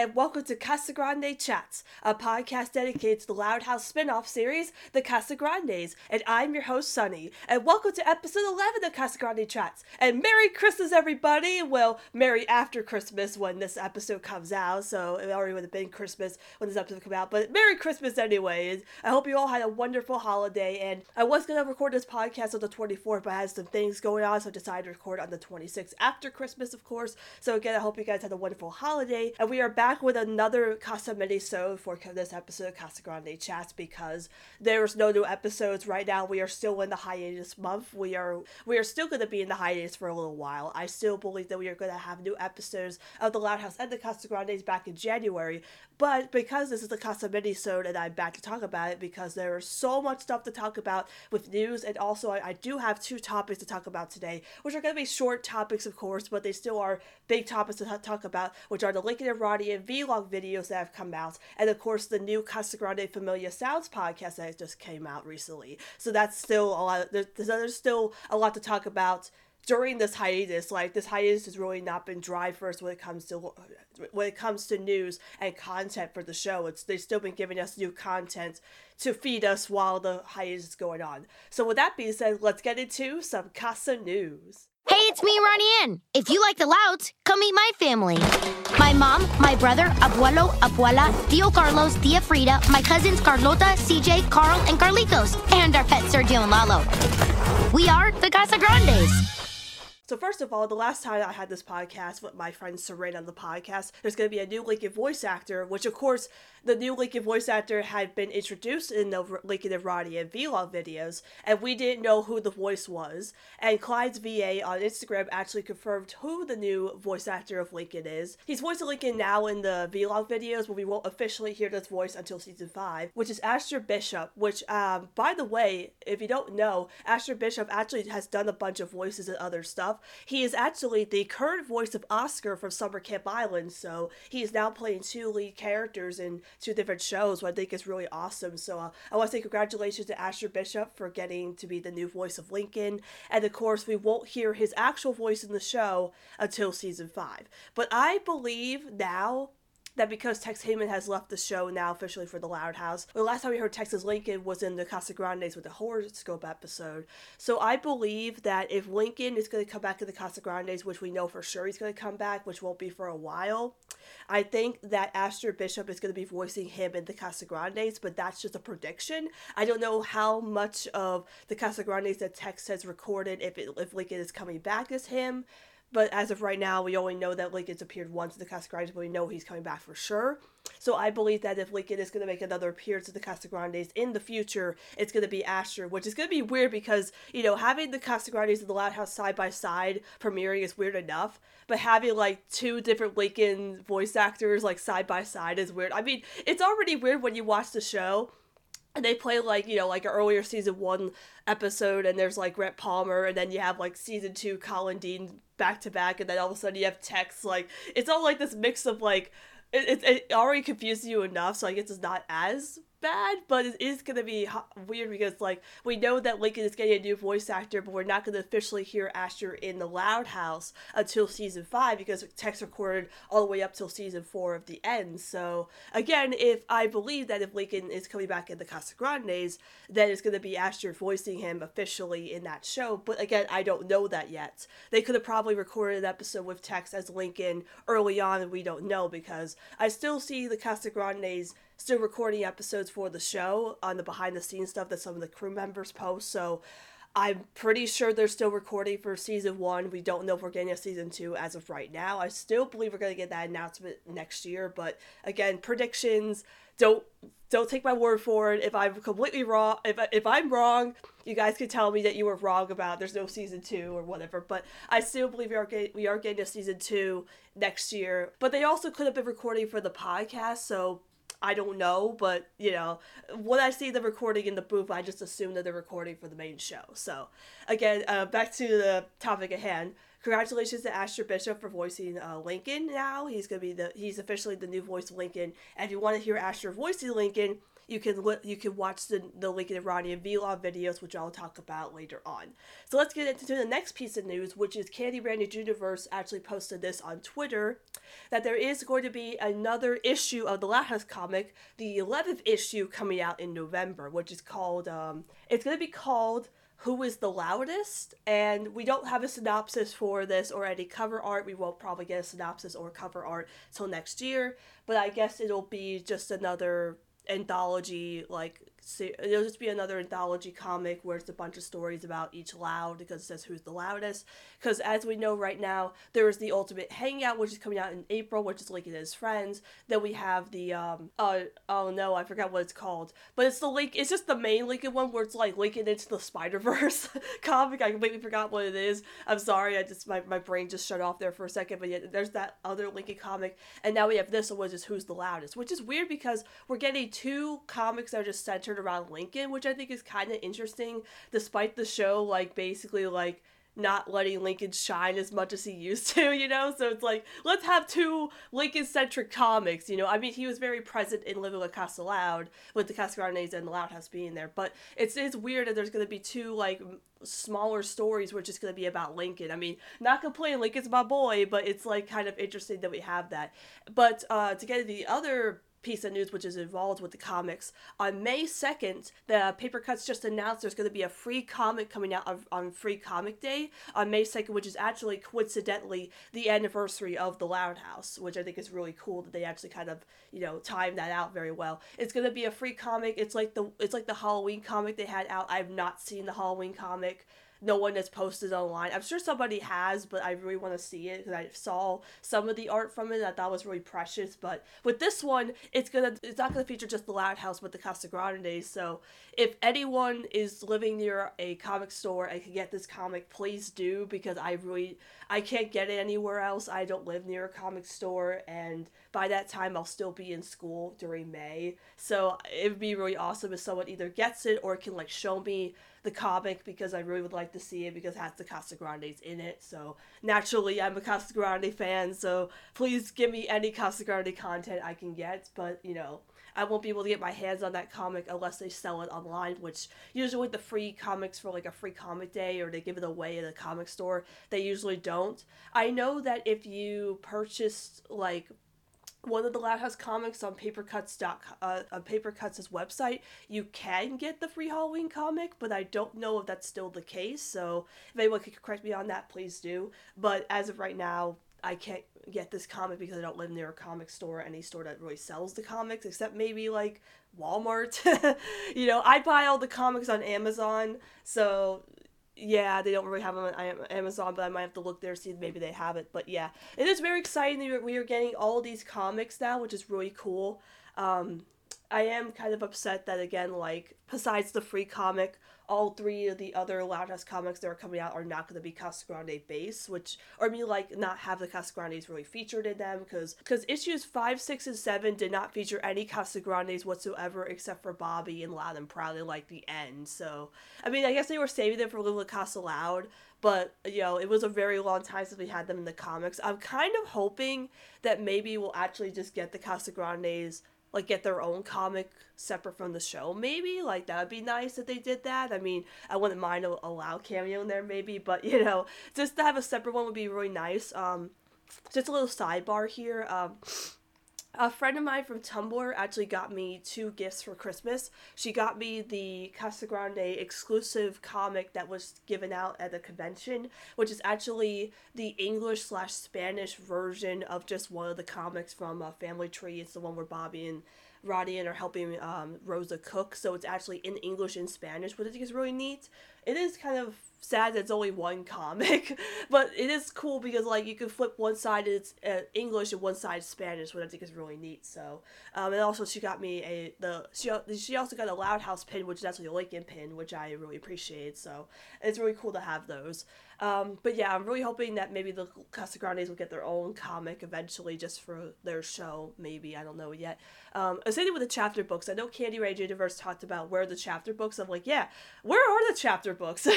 and welcome to Casagrande Chats, a podcast dedicated to the Loud House spin-off series, The Casagrandes, and I'm your host, Sunny, and welcome to episode 11 of Casagrande Chats, and Merry Christmas, everybody! Well, Merry after Christmas when this episode comes out, so it already would have been Christmas when this episode comes out, but Merry Christmas anyways! I hope you all had a wonderful holiday, and I was going to record this podcast on the 24th, but I had some things going on, so I decided to record on the 26th after Christmas, of course, so again, I hope you guys had a wonderful holiday, and we are back with another Casa mini-sode for this episode of Casagrande Chats because there's no new episodes right now. We are still in the hiatus month. We are still going to be in the hiatus for a little while. I still believe that we are going to have new episodes of the Loud House and the Casagrandes back in January, but because this is the Casa mini-sode and I'm back to talk about it because there is so much stuff to talk about with news, and also I do have two topics to talk about today, which are going to be short topics, of course, but they still are big topics to talk about, which are the Lincoln and Ronnie and vlog videos that have come out, and of course the new Casagrande Familiar Sounds podcast that just came out recently. So that's still a lot. There's still a lot to talk about during this hiatus. Like, this hiatus has really not been dry for us when it comes to news and content for the show. They've still been giving us new content to feed us while the hiatus is going on. So with that being said, let's get into some Casa news. Hey, it's me, Ronnie Ann. If you like the Louds, come meet my family. My mom, my brother, abuelo, abuela, tío Carlos, tía Frida, my cousins Carlota, CJ, Carl, and Carlitos, and our pets Sergio and Lalo. We are the Casagrandes. So first of all, the last time I had this podcast with my friend Serena on the podcast, there's going to be a new Lincoln voice actor, which of course, the new Lincoln voice actor had been introduced in the Lincoln and Ronnie and vlog videos, and we didn't know who the voice was, and Clyde's VA on Instagram actually confirmed who the new voice actor of Lincoln is. He's voicing Lincoln now in the vlog videos, but we won't officially hear this voice until season 5, which is Astrid Bishop, which, by the way, if you don't know, Astrid Bishop actually has done a bunch of voices and other stuff. He is actually the current voice of Oscar from Summer Camp Island, so he is now playing two lead characters in two different shows, which I think is really awesome. So I want to say congratulations to Astrid Bishop for getting to be the new voice of Lincoln, and of course we won't hear his actual voice in the show until season 5. But I believe now that because Tex Heyman has left the show now officially for the Loud House. The last time we heard Texas Lincoln was in the Casagrandes with the horoscope episode. So I believe that if Lincoln is going to come back to the Casagrandes, which we know for sure he's going to come back, which won't be for a while, I think that Astrid Bishop is going to be voicing him in the Casagrandes, but that's just a prediction. I don't know how much of the Casagrandes that Tex has recorded, if Lincoln is coming back as him. But as of right now, we only know that Lincoln's appeared once in the Casagrandes, but we know he's coming back for sure. So I believe that if Lincoln is going to make another appearance at the Casagrandes in the future, it's going to be Astrid, which is going to be weird because, you know, having the Casagrandes and the Loud House side by side premiering is weird enough, but having like two different Lincoln voice actors like side by side is weird. I mean, it's already weird when you watch the show. And they play, like, you know, like an earlier season 1 episode, and there's, like, Grant Palmer, and then you have, like, season 2 Colin Dean back-to-back, and then all of a sudden you have Tex, like, it's all, like, this mix of, like, it already confuses you enough, so I guess it's not as bad, but it is going to be weird because, like, we know that Lincoln is getting a new voice actor, but we're not going to officially hear Astrid in the Loud House until season 5 because Tex recorded all the way up till season 4 of the end. So again, if I believe that if Lincoln is coming back in the Casagrandes, then it's going to be Astrid voicing him officially in that show. But again, I don't know that yet. They could have probably recorded an episode with Tex as Lincoln early on, and we don't know because I still see the Casagrandes still recording episodes for the show on the behind-the-scenes stuff that some of the crew members post, so I'm pretty sure they're still recording for season 1. We don't know if we're getting a season 2 as of right now. I still believe we're going to get that announcement next year, but again, predictions, don't take my word for it. If I'm completely wrong, if I'm wrong, you guys can tell me that you were wrong about there's no season 2 or whatever, but I still believe we are getting a season 2 next year. But they also could have been recording for the podcast, so I don't know, but, you know, when I see the recording in the booth, I just assume that they're recording for the main show. So, again, back to the topic at hand. Congratulations to Astrid Bishop for voicing Lincoln now. He's officially the new voice of Lincoln. And if you want to hear Astrid voicing Lincoln, You can watch the Lincoln and Ronnie and vlog videos, which I'll talk about later on. So let's get into the next piece of news, which is Candy Randy Juniverse actually posted this on Twitter, that there is going to be another issue of the Loud House comic, the 11th issue coming out in November, which is called, it's going to be called Who is the Loudest? And we don't have a synopsis for this or any cover art. We won't probably get a synopsis or cover art till next year, but I guess it'll be just another anthology, it'll just be another anthology comic where it's a bunch of stories about each Loud, because it says who's the loudest, because as we know right now, there is the Ultimate Hangout, which is coming out in April, which is Lincoln and his friends. Then we have the, I forgot what it's called, but it's the Link, it's just the main Lincoln one, where it's like Lincoln into the Spider-Verse comic. I completely forgot what it is. I'm sorry, my brain just shut off there for a second, but yeah, there's that other Lincoln comic, and now we have this one, which is Who's the Loudest, which is weird, because we're getting two comics that are just centered around Lincoln, which I think is kind of interesting, despite the show basically not letting Lincoln shine as much as he used to, so it's let's have two Lincoln-centric comics, I mean, he was very present in Living La Casa Loud, with the Casagrandes and the Loud House being there, but it's weird that there's going to be two, smaller stories, which is going to be about Lincoln. I mean, not complaining, Lincoln's my boy, but it's, kind of interesting that we have that. But to get to the other piece of news, which is involved with the comics. On May 2nd, the Papercutz just announced there's going to be a free comic coming out on Free Comic Day on May 2nd, which is actually coincidentally the anniversary of the Loud House, which I think is really cool that they actually kind of, timed that out very well. It's going to be a free comic. It's like the Halloween comic they had out. I've not seen the Halloween comic. No one has posted online. I'm sure somebody has, but I really want to see it, because I saw some of the art from it and I thought it was really precious. But with this one, it's not going to feature just the Loud House, but the Casagrande. So if anyone is living near a comic store and can get this comic, please do, because I can't get it anywhere else. I don't live near a comic store, and by that time I'll still be in school during May. So it would be really awesome if someone either gets it or can show me the comic, because I really would like to see it, because it has the Casagrandes in it. So naturally, I'm a Casagrande fan, so please give me any Casagrande content I can get, but I won't be able to get my hands on that comic unless they sell it online, which usually with the free comics for a free comic day, or they give it away at a comic store, they usually don't. I know that if you purchased one of the Loud House comics on Papercutz's website, you can get the free Halloween comic, but I don't know if that's still the case, so if anyone could correct me on that, please do. But as of right now, I can't get this comic because I don't live near a comic store, any store that really sells the comics, except maybe Walmart. I buy all the comics on Amazon, so yeah, they don't really have them on Amazon, but I might have to look there, see if maybe they have it. But yeah, it is very exciting that we are getting all these comics now, which is really cool. I am kind of upset that, again, besides the free comic, all three of the other Loud House comics that are coming out are not going to be Casagrande based, not have the Casagrandes really featured in them, because issues 5, 6, and 7 did not feature any Casagrandes whatsoever, except for Bobby and Loud and Proud in, the end. So, I mean, I guess they were saving them for Living La Casa Loud, but, it was a very long time since we had them in the comics. I'm kind of hoping that maybe we'll actually just get the Casagrandes, get their own comic separate from the show, maybe. That would be nice if they did that. I mean, I wouldn't mind a Loud cameo in there, maybe. But, just to have a separate one would be really nice. Just a little sidebar here. A friend of mine from Tumblr actually got me two gifts for Christmas. She got me the Casagrande exclusive comic that was given out at the convention, which is actually the English/Spanish version of just one of the comics from Family Tree. It's the one where Bobby and Roddy and are helping Rosa cook, so it's actually in English and Spanish, which I think is really neat. It is kind of sad that it's only one comic, but it is cool because you can flip one side and it's English and one side Spanish, which I think is really neat. So and also she got me she also got a Loud House pin, which is actually a Lincoln pin, which I really appreciate. So it's really cool to have those. But yeah, I'm really hoping that maybe the Casagrandes will get their own comic eventually, just for their show, maybe. I don't know yet. I was saying with the chapter books, I know Candy Randy Juniverse talked about where the chapter books. I'm yeah, where are the chapter books?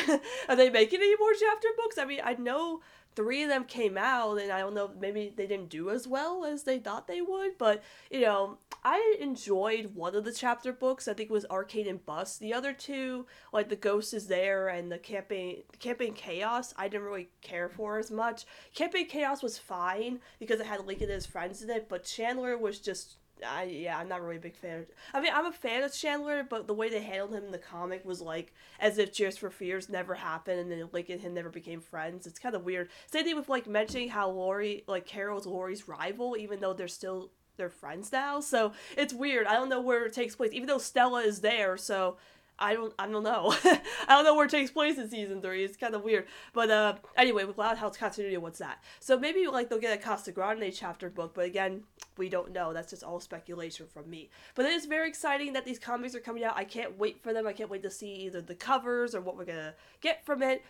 Are they making any more chapter books? I mean, I know 3 of them came out, and I don't know, maybe they didn't do as well as they thought they would, but I enjoyed one of the chapter books. I think it was Arcade and Bus. The other two, like The Ghost is There and the Campaign Chaos, I didn't really care for as much. Campaign Chaos was fine because it had Lincoln and his friends in it, but Chandler was just... I'm not really a big fan. I mean, I'm a fan of Chandler, but the way they handled him in the comic was like as if Cheers for Fears never happened, and then Link and him never became friends. It's kind of weird. Same thing with like mentioning how Lori, like Carol's Lori's rival, even though they're friends now. So it's weird. I don't know where it takes place, even though Stella is there. So I don't know. I don't know where it takes place in season 3. It's kind of weird. But anyway, with Loud House continuity, what's that? So maybe like they'll get a Casagrande chapter book, but again, we don't know. That's just all speculation from me. But it is very exciting that these comics are coming out. I can't wait for them. I can't wait to see either the covers or what we're gonna get from it.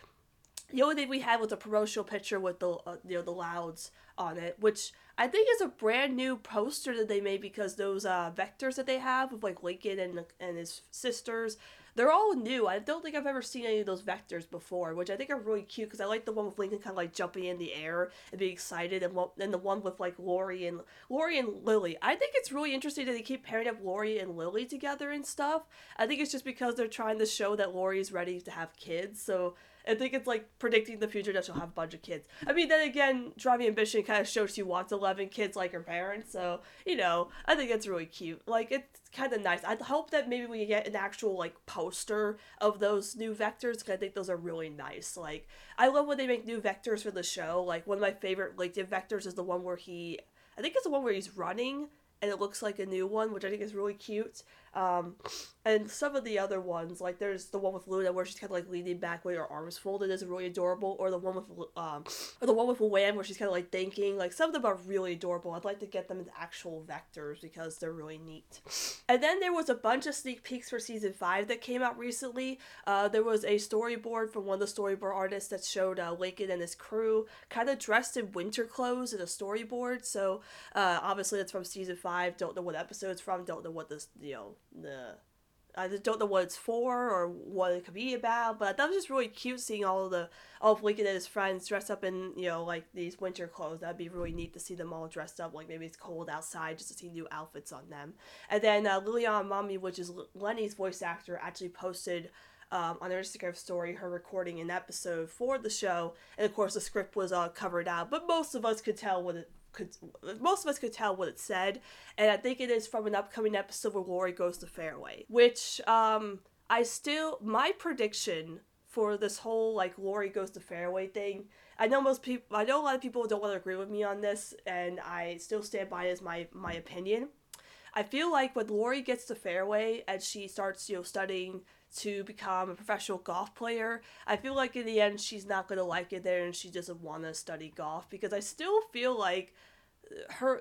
The only thing we had was a promotional picture with the the Louds on it, which I think is a brand new poster that they made, because those vectors that they have of like Lincoln and his sisters, they're all new. I don't think I've ever seen any of those vectors before, which I think are really cute, because I like the one with Lincoln kind of like jumping in the air and being excited, and the one with like Lori and Lily. I think it's really interesting that they keep pairing up Lori and Lily together and stuff. I think it's just because they're trying to show that Lori is ready to have kids, so I think it's like predicting the future that she'll have a bunch of kids. I mean, then again, Driving Ambition kind of shows she wants 11 kids like her parents, so, you know, I think it's really cute. Like, it's kind of nice. I hope that maybe we get an actual, like, poster of those new vectors, because I think those are really nice. Like, I love when they make new vectors for the show. Like, one of my favorite LinkedIn vectors is the one where he's running, and it looks like a new one, which I think is really cute. And some of the other ones, like there's the one with Luna where she's kind of like leaning back with her arms folded, is really adorable, or the one with Luann where she's kind of like thinking. Like, some of them are really adorable. I'd like to get them into actual vectors because they're really neat. And then there was a bunch of sneak peeks for season 5 that came out recently. There was a storyboard from one of the storyboard artists that showed Lincoln and his crew kind of dressed in winter clothes in a storyboard. So obviously that's from season 5. Don't know what episode it's from. Don't know what this I don't know what it's for or what it could be about, but that was just really cute seeing all of Lincoln and his friends dressed up in, like these winter clothes. That'd be really neat to see them all dressed up. Like, maybe it's cold outside, just to see new outfits on them. And then Liliana Mommy, which is Lenny's voice actor, actually posted on her Instagram story her recording an episode for the show, and of course the script was covered out, but most of us could tell what it said, and I think it is from an upcoming episode where Lori goes to Fairway, which my prediction for this whole like Lori goes to Fairway thing, I know a lot of people don't want to agree with me on this, and I still stand by it as my opinion. I feel like when Lori gets to Fairway and she starts studying to become a professional golf player, I feel like in the end she's not going to like it there, and she doesn't want to study golf, because I still feel like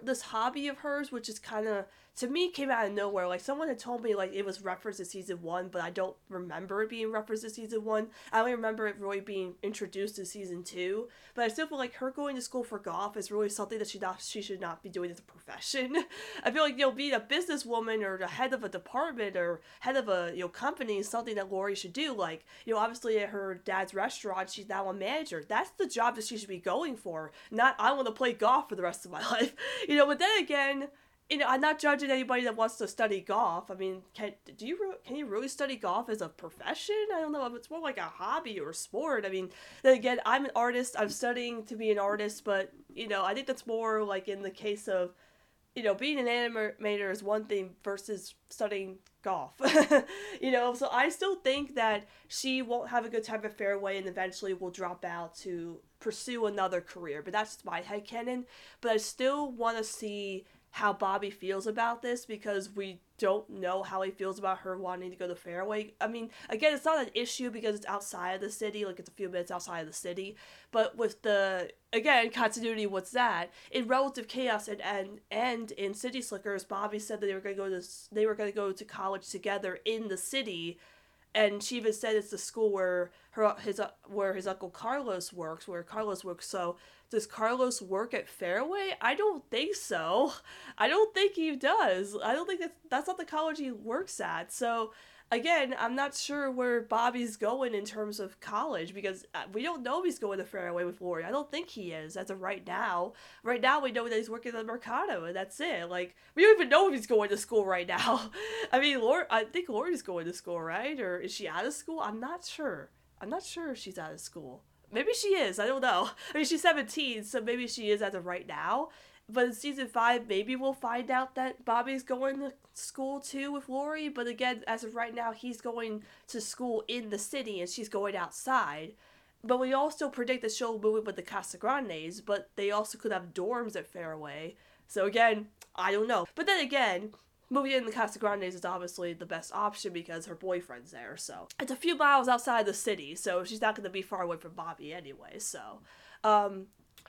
this hobby of hers, which is kind of, to me, came out of nowhere. Like, someone had told me like it was referenced in season 1, but I don't remember it being referenced in season 1. I only remember it really being introduced in season 2, but I still feel like her going to school for golf is really something that she should not be doing as a profession. I feel like, being a businesswoman or the head of a department or head of a company is something that Lori should do. Like, obviously at her dad's restaurant, she's now a manager. That's the job that she should be going for, not I want to play golf for the rest of my life. But then again, I'm not judging anybody that wants to study golf. I mean, can you really study golf as a profession? I don't know. It's more like a hobby or a sport. I mean, then again, I'm an artist. I'm studying to be an artist, but, I think that's more like in the case of, being an animator is one thing versus studying golf. So I still think that she won't have a good time at Fairway and eventually will drop out to pursue another career. But that's just my headcanon. But I still want to see how Bobby feels about this, because we don't know how he feels about her wanting to go to Fairway. I mean, again, it's not an issue because it's outside of the city, like it's a few minutes outside of the city, but with the, again, continuity, what's that? In Relative Chaos and in City Slickers, Bobby said that they were going to go to college together in the city, and she even said it's the school where his uncle Carlos works, so does Carlos work at Fairway? I don't think so. I don't think he does. I don't think that's not the college he works at. So again, I'm not sure where Bobby's going in terms of college, because we don't know if he's going to Fairway with Lori. I don't think he is as of right now. Right now, we know that he's working at Mercado, and that's it. Like, we don't even know if he's going to school right now. I mean, I think Lori's going to school, right? Or is she out of school? I'm not sure. I'm not sure if she's out of school. Maybe she is. I don't know. I mean, she's 17, so maybe she is as of right now. But in Season 5, maybe we'll find out that Bobby's going to school, too, with Lori. But again, as of right now, he's going to school in the city, and she's going outside. But we also predict that she'll move with the Casagrandes, but they also could have dorms at Fairway. So again, I don't know. But then again, moving in the Casagrandes is obviously the best option because her boyfriend's there, so. It's a few miles outside the city, so she's not going to be far away from Bobby anyway, so.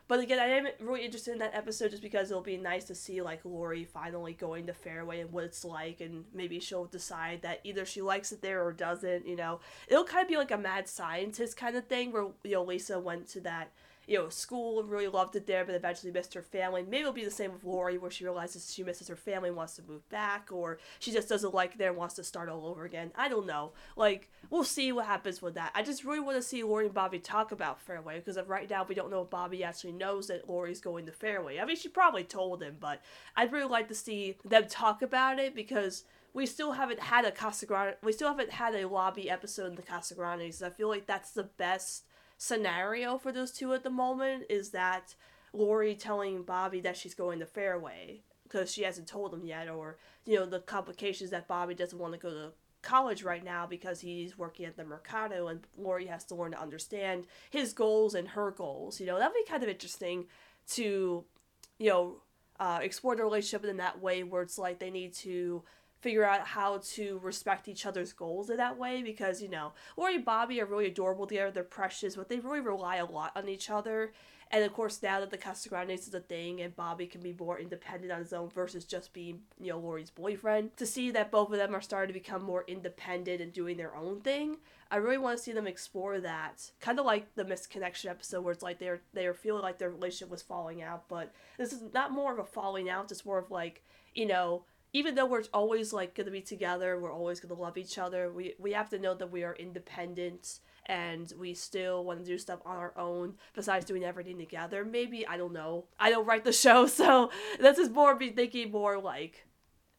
But again, I am really interested in that episode just because it'll be nice to see, like, Lori finally going to Fairway and what it's like, and maybe she'll decide that either she likes it there or doesn't, you know. It'll kind of be like a mad scientist kind of thing where, you know, Lisa went to that, you know, school and really loved it there, but eventually missed her family. Maybe it'll be the same with Lori, where she realizes she misses her family and wants to move back, or she just doesn't like it there and wants to start all over again. I don't know. Like, we'll see what happens with that. I just really want to see Lori and Bobby talk about Fairway, because right now we don't know if Bobby actually knows that Lori's going to Fairway. I mean, she probably told him, but I'd really like to see them talk about it, because we still haven't had a lobby episode in the Casagrandes. I feel like that's the best scenario for those two at the moment, is that Lori telling Bobby that she's going to Fairway because she hasn't told him yet, or, you know, the complications that Bobby doesn't want to go to college right now because he's working at the Mercado, and Lori has to learn to understand his goals and her goals. You know, that'd be kind of interesting to, you know, explore the relationship in that way, where it's like they need to figure out how to respect each other's goals in that way, because, you know, Lori and Bobby are really adorable together, they're precious, but they really rely a lot on each other, and of course now that the Casagrandes is a thing and Bobby can be more independent on his own versus just being, you know, Lori's boyfriend, to see that both of them are starting to become more independent and doing their own thing, I really want to see them explore that. Kind of like the Misconnection episode, where it's like they're feeling like their relationship was falling out, but this is not more of a falling out, it's more of like, you know, even though we're always, like, going to be together, we're always going to love each other, we have to know that we are independent and we still want to do stuff on our own besides doing everything together. Maybe, I don't know. I don't write the show, so this is more me thinking more, like,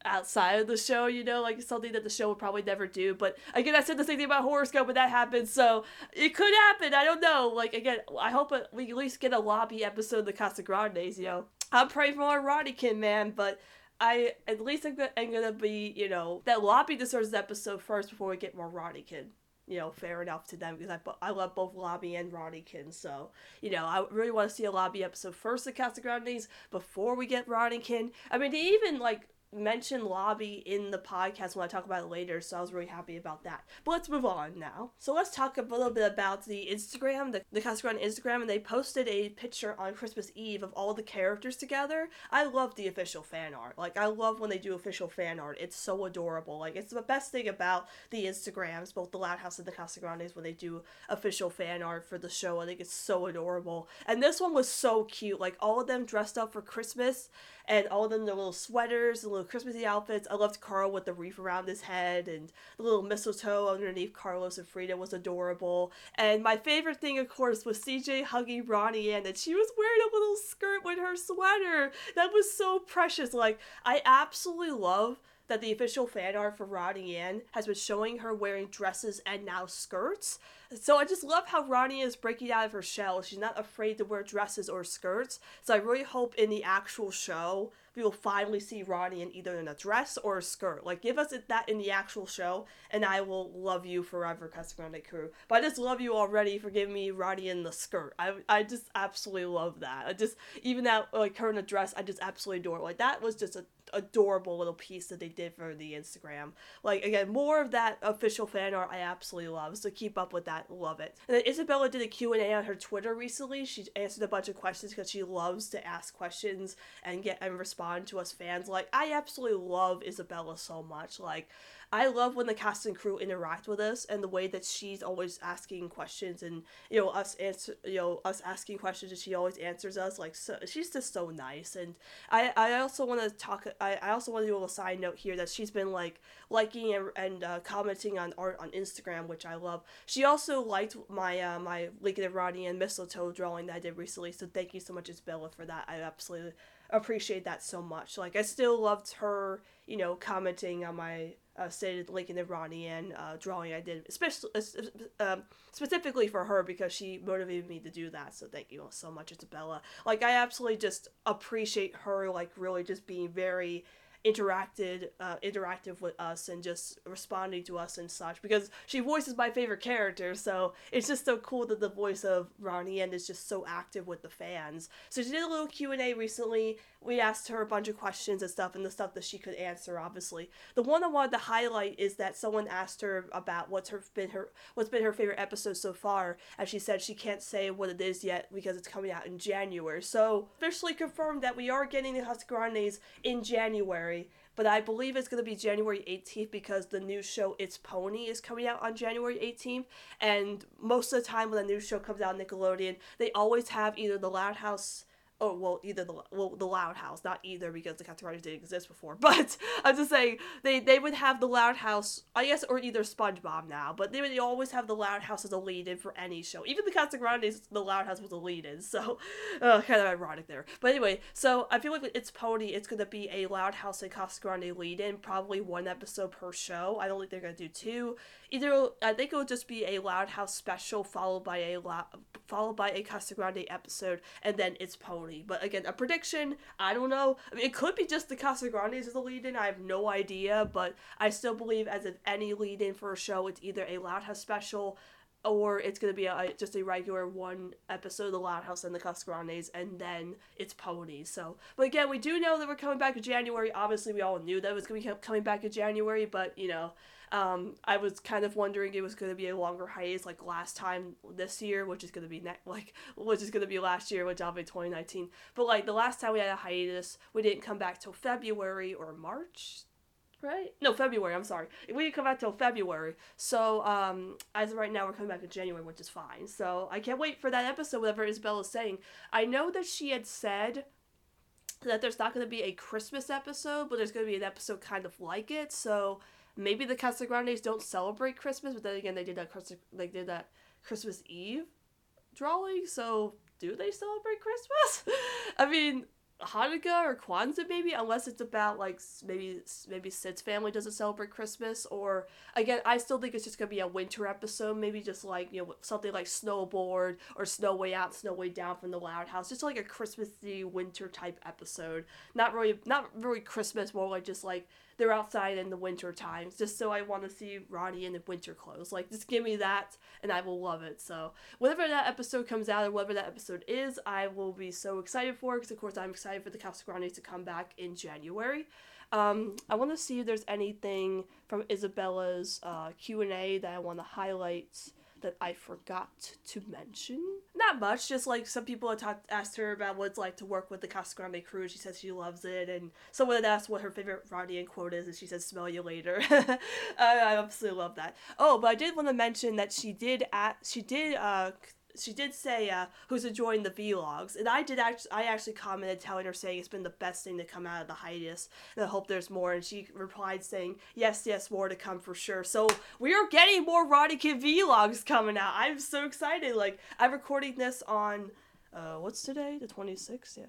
outside of the show, you know, like something that the show would probably never do. But again, I said the same thing about Horoscope, but that happened, so it could happen. I don't know. Like, again, I hope we at least get a lobby episode of the Casagrandes, you know. I'm praying for more Roddykin, man, but I'm gonna be, you know, that Lobby deserves the episode first before we get more Roddykin. You know, fair enough to them, because I love both Lobby and Roddykin, so, you know, I really want to see a Lobby episode first of Casagrandes before we get Roddykin. I mean, they even, like, mention Lobby in the podcast when I talk about it later, so I was really happy about that. But let's move on now. So let's talk a little bit about the Instagram, the Casagrande Instagram, and they posted a picture on Christmas Eve of all the characters together. I love the official fan art. Like, I love when they do official fan art. It's so adorable. Like, it's the best thing about the Instagrams, both the Loud House and the Casagrandes, when they do official fan art for the show. I think it's so adorable. And this one was so cute. Like, all of them dressed up for Christmas, and all of them their little sweaters, the little Christmassy outfits. I loved Carl with the wreath around his head, and the little mistletoe underneath Carlos and Frida was adorable. And my favorite thing, of course, was CJ hugging Ronnie Ann, and she was wearing a little skirt with her sweater. That was so precious. Like, I absolutely love that the official fan art for Ronnie Ann has been showing her wearing dresses and now skirts. So I just love how Ronnie is breaking out of her shell. She's not afraid to wear dresses or skirts. So I really hope in the actual show we will finally see Ronnie in either in a dress or a skirt. Like, give us that in the actual show, and I will love you forever, Casagrande crew. But I just love you already for giving me Ronnie in the skirt. I just absolutely love that. I just, even that, like, her in a dress, I just absolutely adore it. Like, that was just an adorable little piece that they did for the Instagram. Like, again, more of that official fan art I absolutely love, so keep up with that. Love it. And then Isabella did a Q&A on her Twitter recently. She answered a bunch of questions because she loves to ask questions and respond to us fans. Like, I absolutely love Isabella so much. Like, I love when the cast and crew interact with us and the way that she's always asking questions and, you know, us asking questions and she always answers us. Like, so, she's just so nice. And I also want to do a little side note here that she's been liking and commenting on art on Instagram, which I love. She also liked my Lincoln and Ronnie and mistletoe drawing that I did recently. So thank you so much, Isabella, for that. I absolutely appreciate that so much. Like, I still loved her, you know, commenting on my stated Lincoln and Ronnie and drawing I did, especially specifically for her, because she motivated me to do that. So thank you so much, Isabella. Like, I absolutely just appreciate her, like, really just being very interactive with us and just responding to us and such, because she voices my favorite character. So it's just so cool that the voice of Ronnie N is just so active with the fans. So she did a little Q&A recently. We asked her a bunch of questions and stuff, and the stuff that she could answer, obviously. The one I wanted to highlight is that someone asked her about what's been her favorite episode so far, and she said she can't say what it is yet because it's coming out in January. So officially confirmed that we are getting the Casagrandes in January. But I believe it's going to be January 18th because the new show It's Pony is coming out on January 18th. And most of the time when a new show comes out on Nickelodeon, they always have either the Loud House... Oh, well, the Loud House, not either, because the Casagrande didn't exist before, but I'm just saying, they would have the Loud House, I guess, or either SpongeBob now, but they would always have the Loud House as a lead-in for any show. Even the Casagrandes, the Loud House was a lead-in, so, kind of ironic there. But anyway, so I feel like with It's Pony, it's gonna be a Loud House and Casagrande lead-in, probably one episode per show. I don't think they're gonna do two. Either, I think it would just be a Loud House special followed by a Casagrande episode, and then It's Pony. But again, a prediction, I don't know. I mean, it could be just the Casagrandes as a lead-in, I have no idea, but I still believe as of any lead-in for a show, it's either a Loud House special, or it's going to be just a regular one episode of the Loud House and the Casagrandes, and then It's Pony. So, but again, we do know that we're coming back in January. Obviously, we all knew that it was going to be coming back in January, but, you know, I was kind of wondering it was going to be a longer hiatus like last time this year, which is going to be last year, which I'll be 2019. But, like, the last time we had a hiatus, we didn't come back till February or March, right? No, February, I'm sorry. We didn't come back till February. So, as of right now, we're coming back in January, which is fine. So, I can't wait for that episode, whatever Isabella's saying. I know that she had said that there's not going to be a Christmas episode, but there's going to be an episode kind of like it, so... Maybe the Casagrandes don't celebrate Christmas, but then again, they did that Christmas Eve drawing, so do they celebrate Christmas? I mean, Hanukkah or Kwanzaa maybe, unless it's about, like, maybe Sid's family doesn't celebrate Christmas, or, again, I still think it's just gonna be a winter episode, maybe just, like, you know, something like Snowboard or Snow Way Out, Snow Way Down from the Loud House, just like a Christmassy winter-type episode. Not really Christmas, more like just, like, they're outside in the winter times, just so I want to see Ronnie in the winter clothes. Like, just give me that, and I will love it. So, whenever that episode comes out, or whatever that episode is, I will be so excited for it, because, of course, I'm excited for the Casagrandes to come back in January. I want to see if there's anything from Isabella's Q&A that I want to highlight that I forgot to mention. Not much, just like some people had asked her about what it's like to work with the Casagrande crew. She says she loves it, and someone had asked what her favorite Ronnie N quote is, and she says, "Smell you later." I absolutely love that. Oh, but I did want to mention that she did say who's enjoying the vlogs, and I actually commented telling her, saying it's been the best thing to come out of the hiatus, and I hope there's more, and she replied saying, yes, more to come for sure. So we are getting more Ronnie Kid vlogs coming out. I'm so excited. Like, I'm recording this on, what's today? The 26th? Yeah.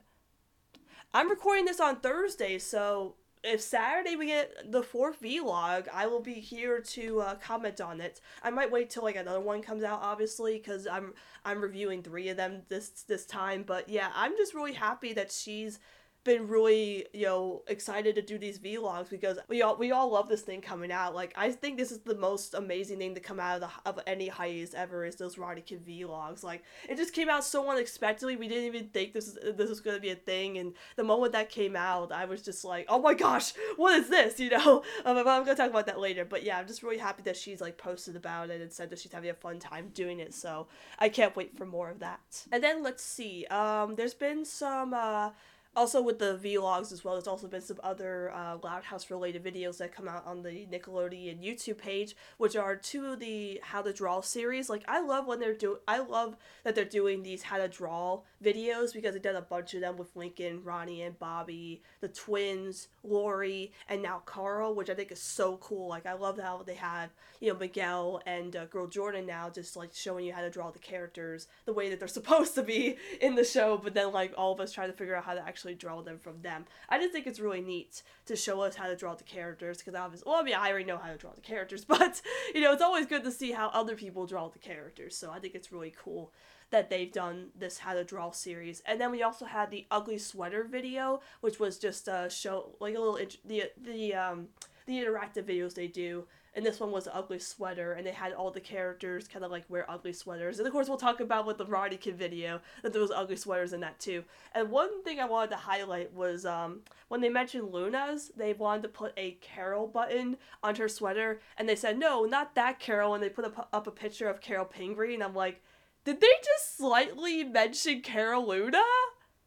I'm recording this on Thursday, so if Saturday we get the 4th vlog, I will be here to comment on it. I might wait till, like, another one comes out, obviously, because I'm reviewing 3 of them this time. But yeah, I'm just really happy that she's been really, you know, excited to do these vlogs, because we all love this thing coming out. Like, I think this is the most amazing thing to come out of any hiatus ever, is those Ronnie Kid vlogs. Like, it just came out so unexpectedly. We didn't even think this was going to be a thing, and the moment that came out, I was just like, oh my gosh, what is this, you know? But I'm going to talk about that later. But yeah, I'm just really happy that she's, like, posted about it and said that she's having a fun time doing it, so I can't wait for more of that. And then let's see, there's been some Also with the vlogs as well, there's also been some other Loud House related videos that come out on the Nickelodeon YouTube page, which are two of the How to Draw series. Like, I love that they're doing these How to Draw videos, because they've done a bunch of them with Lincoln, Ronnie and Bobby, the twins, Lori, and now Carl, which I think is so cool. Like, I love how they have, you know, Miguel and Girl Jordan now just, like, showing you how to draw the characters the way that they're supposed to be in the show, but then, like, all of us trying to figure out how to actually draw them from them. I just think it's really neat to show us how to draw the characters, because obviously, well, I mean, I already know how to draw the characters, but, you know, it's always good to see how other people draw the characters, so I think it's really cool that they've done this How to Draw series. And then we also had the Ugly Sweater video, which was just a show, like a little, the interactive videos they do. And this one was the Ugly Sweater, and they had all the characters kind of, like, wear ugly sweaters. And, of course, we'll talk about with the Roddy Kid video that there was ugly sweaters in that, too. And one thing I wanted to highlight was when they mentioned Luna's, they wanted to put a Carol button on her sweater. And they said, no, not that Carol. And they put up a picture of Carol Pingree. And I'm like, did they just slightly mention Carol Luna?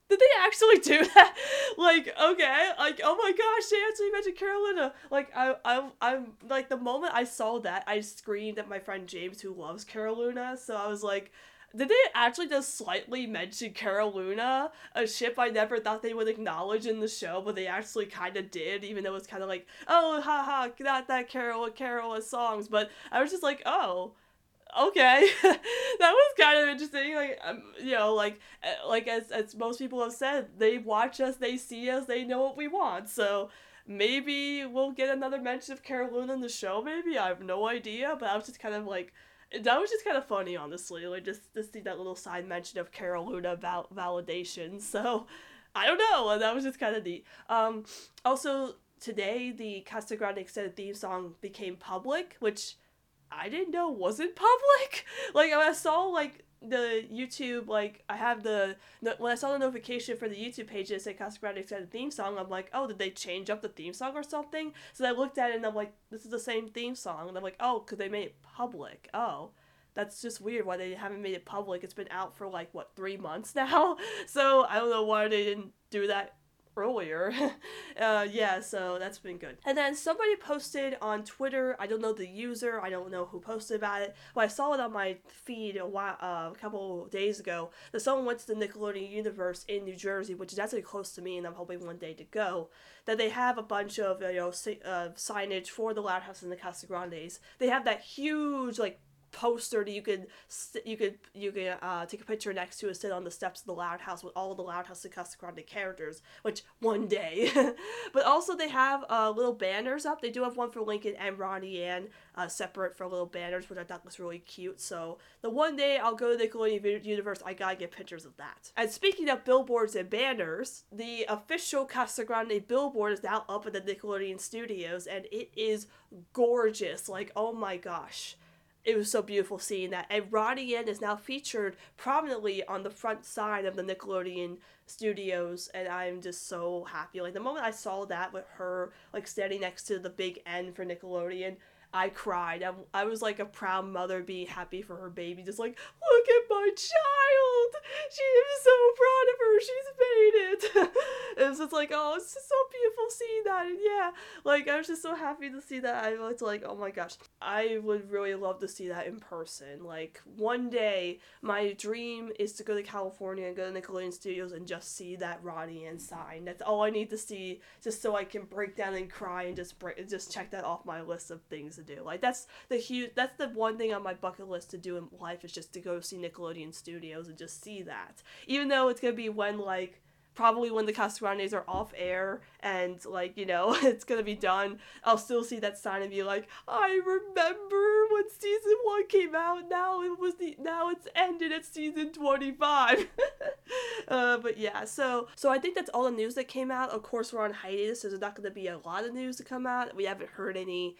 Did they actually do that? Like, okay, like, oh my gosh, they actually mentioned Carolina. Like, I'm like, the moment I saw that, I screamed at my friend James, who loves Carolina. So I was like, did they actually just slightly mention Carolina, a ship I never thought they would acknowledge in the show, but they actually kind of did, even though it's kind of like, oh, haha, not that Carolina songs. But I was just like, oh, okay. That was kind of interesting. Like, you know, like as most people have said, they watch us, they see us, they know what we want. So maybe we'll get another mention of Carolina in the show. Maybe, I have no idea. But I was just kind of like, that was just kind of funny, honestly. Like, just see that little side mention of Carolina about validation. So I don't know. That was just kind of neat. Also today, the Casagrande extended theme song became public, which I didn't know wasn't public. Like, I saw, like, the YouTube, like, I have when I saw the notification for the YouTube page that said Casagrande had a theme song, I'm like, oh, did they change up the theme song or something? So I looked at it and I'm like, this is the same theme song. And I'm like, oh, because they made it public. Oh, that's just weird why they haven't made it public. It's been out for, like, what, 3 months now? So I don't know why they didn't do that earlier. Yeah, so that's been good. And then somebody posted on Twitter, I don't know the user, I don't know who posted about it, but I saw it on my feed a couple days ago, that someone went to the Nickelodeon Universe in New Jersey, which is actually close to me and I'm hoping one day to go, that they have a bunch of, you know, signage for the Loud House and the Casagrandes. They have that huge, like, poster that you could take a picture next to and sit on the steps of the Loud House with all the Loud House and Casagrande characters, which one day. But also they have little banners up. They do have one for Lincoln and Ronnie Ann separate for little banners, which I thought was really cute. So the one day I'll go to the Nickelodeon Universe, I gotta get pictures of that. And speaking of billboards and banners, the official Casagrande billboard is now up at the Nickelodeon Studios, and it is gorgeous. Like, oh my gosh. It was so beautiful seeing that. And Ronnie Ann is now featured prominently on the front side of the Nickelodeon Studios, and I'm just so happy. Like, the moment I saw that with her, like, standing next to the big N for Nickelodeon, I cried. I was like a proud mother being happy for her baby, just like, look at my child! She is so proud of her! She's made it! It was just like, oh, it's just so beautiful seeing that, and yeah, like, I was just so happy to see that. I was like, oh my gosh, I would really love to see that in person. Like, one day, my dream is to go to California and go to Nickelodeon Studios and just see that Ronnie Ann sign. That's all I need to see, just so I can break down and cry and just check that off my list of things to do. Like, that's the one thing on my bucket list to do in life, is just to go see Nickelodeon Studios and just see that. Even though it's gonna be probably when the Casagrandes are off air and, like, you know, it's gonna be done, I'll still see that sign and be like, I remember when season 1 came out, now it's ended at season 25. But yeah, so I think that's all the news that came out. Of course, we're on hiatus, so there's not gonna be a lot of news to come out. We haven't heard any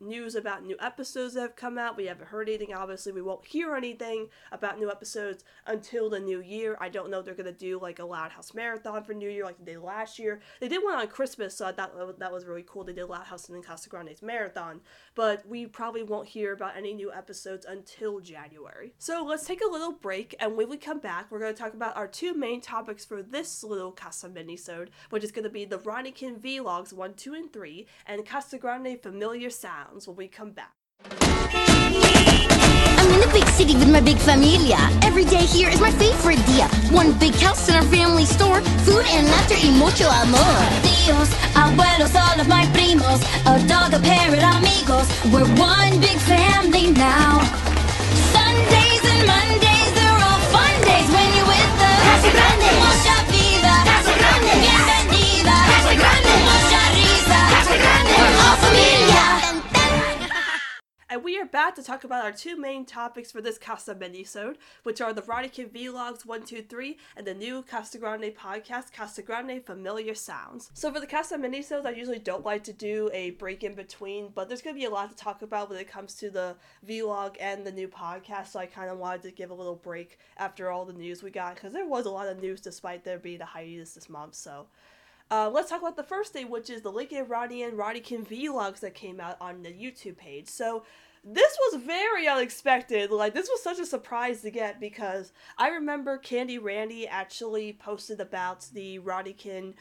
news about new episodes that have come out. We haven't heard anything. Obviously, we won't hear anything about new episodes until the new year. I don't know if they're going to do like a Loud House marathon for New Year like they did last year. They did one on Christmas, so I thought that was really cool. They did Loud House and then Casagrande's marathon, but we probably won't hear about any new episodes until January. So let's take a little break, and when we come back, we're going to talk about our two main topics for this little Casa minisode, which is going to be the Ronikin Vlogs 1, 2, and 3, and Casagrande Familiar Sounds when we come back. I'm in the big city with my big familia. Every day here is my favorite dia. One big house and our family store. Food and laughter y mucho amor. Tíos, abuelos, all of my primos. A dog, a parrot, amigos. We're one big family now. Sundays and Mondays, they're all fun days when you're with the Casagrande. Mucha vida. Casagrande. Bienvenida. Casagrande. Mucha risa. Casagrande. All familia. And we are back to talk about our two main topics for this Casa minisode, which are the Ronikin Vlogs 1, 2, 3, and the new Casagrande podcast, Casagrande Familiar Sounds. So for the Casa minisodes, I usually don't like to do a break in between, but there's going to be a lot to talk about when it comes to the vlog and the new podcast, so I kind of wanted to give a little break after all the news we got, because there was a lot of news despite there being a hiatus this month, so... let's talk about the first thing, which is the Lincoln, Ronnie, and Ronikin Vlogs that came out on the YouTube page. So, this was very unexpected. Like, this was such a surprise to get, because I remember Candy Randy actually posted about the Ronikin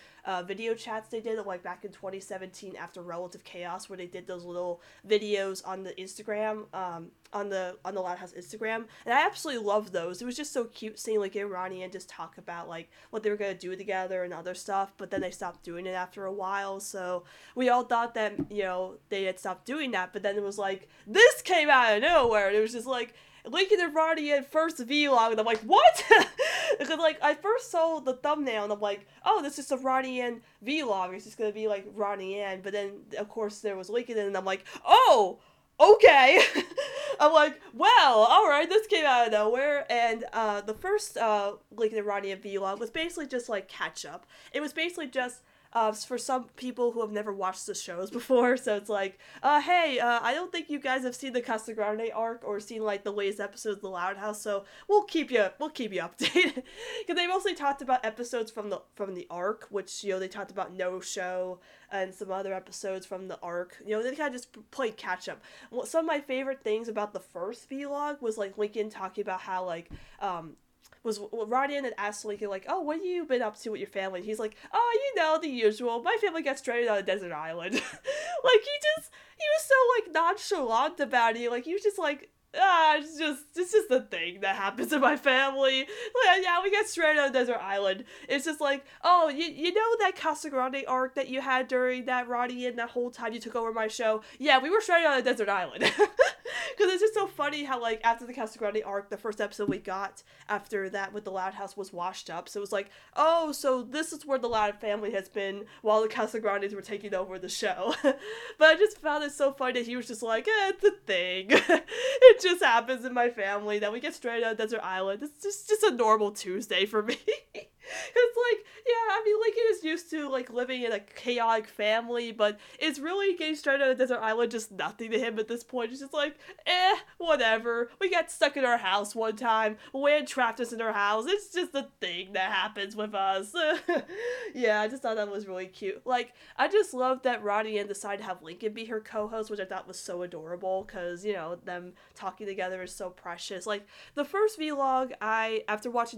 video chats they did, like, back in 2017 after Relative Chaos, where they did those little videos on the Instagram, on the Loud House Instagram, and I absolutely loved those. It was just so cute seeing, like, Ronnie and just talk about, like, what they were going to do together and other stuff, but then they stopped doing it after a while, so we all thought that, you know, they had stopped doing that, but then it was like, this came out of nowhere, and it was just like, Lincoln and Ronnie at first vlog, and I'm like, what? Because, like, I first saw the thumbnail, and I'm like, oh, this is a Ronnie and vlog, it's just going to be, like, Ronnie and, but then, of course, there was Lincoln, and I'm like, oh! Okay, I'm like, well, alright, this came out of nowhere, and the first Lincoln and Ronnie vlog was basically just, like, catch-up. It was basically just for some people who have never watched the shows before, so it's like, hey, I don't think you guys have seen the Casagrande arc or seen, like, the latest episodes of The Loud House, so we'll keep you updated, because they mostly talked about episodes from the arc, which, you know, they talked about No Show, and some other episodes from the arc. You know, they kind of just played catch-up. Some of my favorite things about the first vlog was, like, Lincoln talking about how, like, Rodian had asked Lincoln, like, oh, what have you been up to with your family? And he's like, oh, you know, the usual. My family got stranded on a desert island. Like, he was so, like, nonchalant about it. Like, he was just like, it's just the thing that happens in my family. Like, yeah, we got stranded on a desert island. It's just like, oh, you know that Casagrande arc that you had during that Ronnie and that whole time you took over my show? Yeah, we were stranded on a desert island. Because it's just so funny how, like, after the Casagrande arc, the first episode we got after that with the Loud House was washed up. So it was like, oh, so this is where the Loud family has been while the Casagrandes were taking over the show. But I just found it so funny that he was just like, it's a thing. It just happens in my family that we get straight out of desert island. It's just a normal Tuesday for me. It's like, yeah, I mean, Lincoln is used to, like, living in a chaotic family, but it's really getting straight out of desert island just nothing to him at this point. It's just like, whatever. We got stuck in our house one time. Land trapped us in our house. It's just a thing that happens with us. Yeah, I just thought that was really cute. Like, I just loved that Ronnie Ann decided to have Lincoln be her co-host, which I thought was so adorable, because, you know, them talking together is so precious. Like, the first vlog, after watching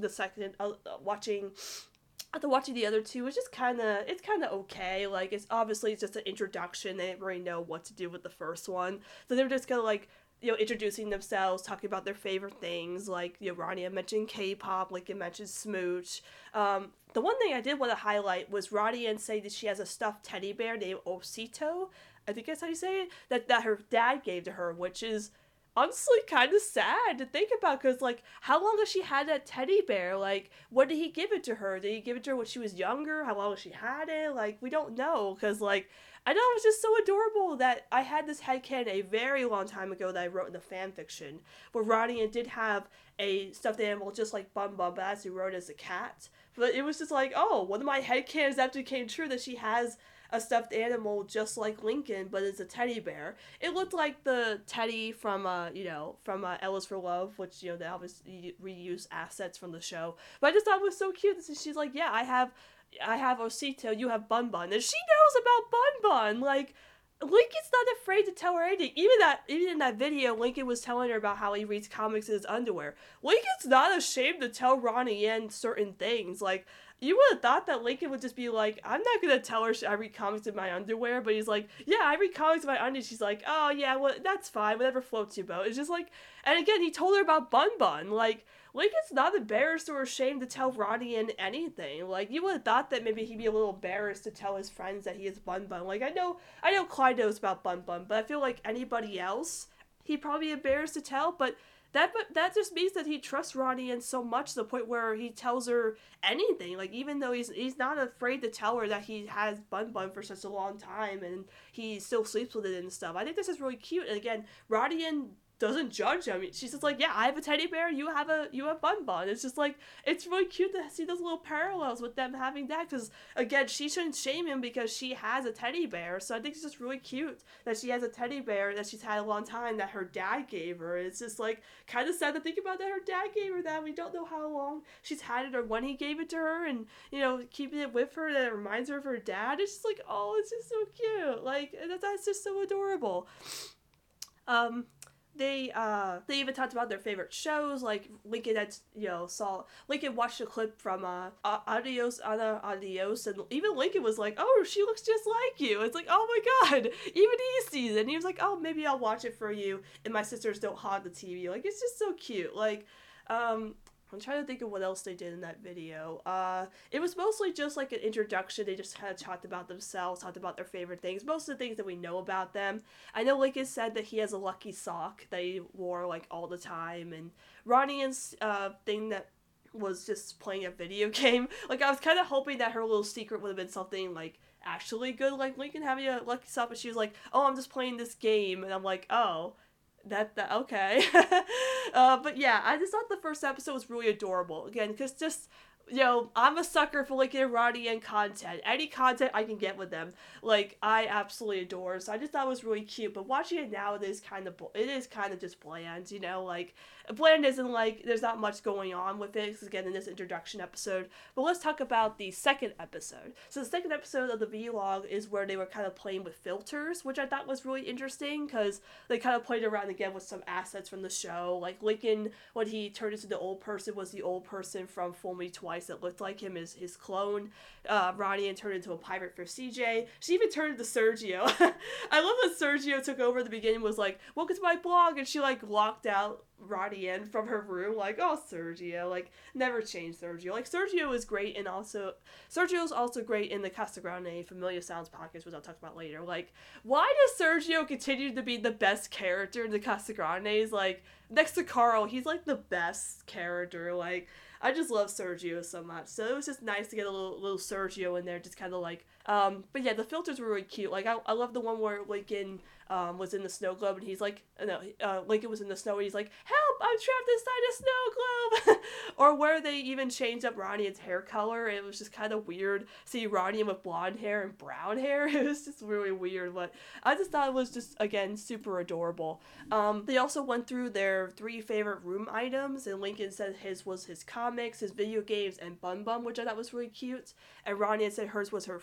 the other two, it's kind of okay. Like, it's just an introduction. They didn't really know what to do with the first one, so they were just kind of, like, you know, introducing themselves, talking about their favorite things. Like, you know, Ronnie mentioned K-pop, Lincoln mentioned smooch. The one thing I did want to highlight was Ronnie and saying that she has a stuffed teddy bear named Osito. I think that's how you say it. That her dad gave to her, which is honestly kind of sad to think about, because, like, how long has she had that teddy bear? Like, when did he give it to her? Did he give it to her when she was younger? How long has she had it? Like, we don't know, because, like, I know it was just so adorable that I had this headcanon a very long time ago that I wrote in the fanfiction, where Ronnie did have a stuffed animal just like Bum Bum, but as he wrote as a cat. But it was just like, oh, one of my headcanons actually came true, that she has a stuffed animal just like Lincoln, but it's a teddy bear. It looked like the teddy from Ellis for Love, which, you know, they obviously reuse assets from the show. But I just thought it was so cute. And she's like, yeah, I have Osito, you have Bun Bun. And she knows about Bun Bun. Like, Lincoln's not afraid to tell her anything. Even in that video, Lincoln was telling her about how he reads comics in his underwear. Lincoln's not ashamed to tell Ronnie Yen certain things. Like, you would have thought that Lincoln would just be like, I'm not going to tell her I read comics in my underwear, but he's like, yeah, I read comics in my underwear. She's like, oh, yeah, well, that's fine, whatever floats your boat. It's just like, and again, he told her about Bun Bun. Like, Lincoln's not embarrassed or ashamed to tell Ronnie Yen anything. Like, you would have thought that maybe he'd be a little embarrassed to tell his friends that he is Bun Bun. Like, I know Clyde knows about Bun Bun, but I feel like anybody else, he'd probably be embarrassed to tell, but that just means that he trusts Ronnie Yen so much to the point where he tells her anything. Like, even though he's not afraid to tell her that he has Bun Bun for such a long time and he still sleeps with it and stuff. I think this is really cute. And again, Ronnie Yen doesn't judge him. She's just like, yeah, I have a teddy bear, you have Bun Bun. It's just like, it's really cute to see those little parallels with them having that, because again, she shouldn't shame him because she has a teddy bear. So I think it's just really cute that she has a teddy bear that she's had a long time that her dad gave her. It's just like kind of sad to think about that her dad gave her that. We don't know how long she's had it or when he gave it to her, and, you know, keeping it with her, that reminds her of her dad. It's just like, oh, it's just so cute. Like, that's just so adorable. They even talked about their favorite shows. Like, Lincoln watched a clip from Adios Ana Adios, and even Lincoln was like, oh, she looks just like you. It's like, oh my god, even he sees it. And he was like, oh, maybe I'll watch it for you and my sisters don't hog the TV. Like, it's just so cute. Like, I'm trying to think of what else they did in that video. It was mostly just like an introduction. They just kind of talked about themselves, talked about their favorite things, most of the things that we know about them. I know Lincoln said that he has a lucky sock that he wore like all the time, and Ronnie Yen's thing that was just playing a video game. Like, I was kind of hoping that her little secret would have been something like actually good, like Lincoln having a lucky sock, but she was like, oh, I'm just playing this game, and I'm like, oh. That okay. But yeah, I just thought the first episode was really adorable. Again, because just, you know, I'm a sucker for Lincoln and Ronnie Yen content. Any content I can get with them, like, I absolutely adore. So I just thought it was really cute. But watching it now, it is kind of just bland, you know. Like, bland isn't like there's not much going on with it, again, in this introduction episode. But let's talk about the second episode. So the second episode of the vlog is where they were kind of playing with filters, which I thought was really interesting because they kind of played around again with some assets from the show. Like, Lincoln, when he turned into the old person, was the old person from Fool Me Twice that looked like him, is his clone. Ronnie Yen turned into a pirate for CJ. She even turned into Sergio. I love that Sergio took over at the beginning, was like, welcome to my blog, and she like locked out Ronnie Yen from her room. Like, oh, Sergio. Like, never change Sergio. Like, Sergio is great, and also Sergio's also great in the Casagrande Familiar Sounds podcast, which I'll talk about later. Like, why does Sergio continue to be the best character in the Casagrandes? Like, next to Carl, he's like the best character. Like, I just love Sergio so much. So it was just nice to get a little Sergio in there, just kind of like, but yeah, the filters were really cute. Like, I love the one where Lincoln was in the snow globe, and he's like, Lincoln was in the snow, and he's like, help, I'm trapped inside a snow globe. Or where they even changed up Ronnie Yen's hair color. It was just kind of weird seeing Ronnie Yen with blonde hair and brown hair. It was just really weird, but I just thought it was just, again, super adorable. They also went through their three favorite room items, and Lincoln said his was his comics, his video games, and Bun Bun, which I thought was really cute. And Ronnie Yen said hers was her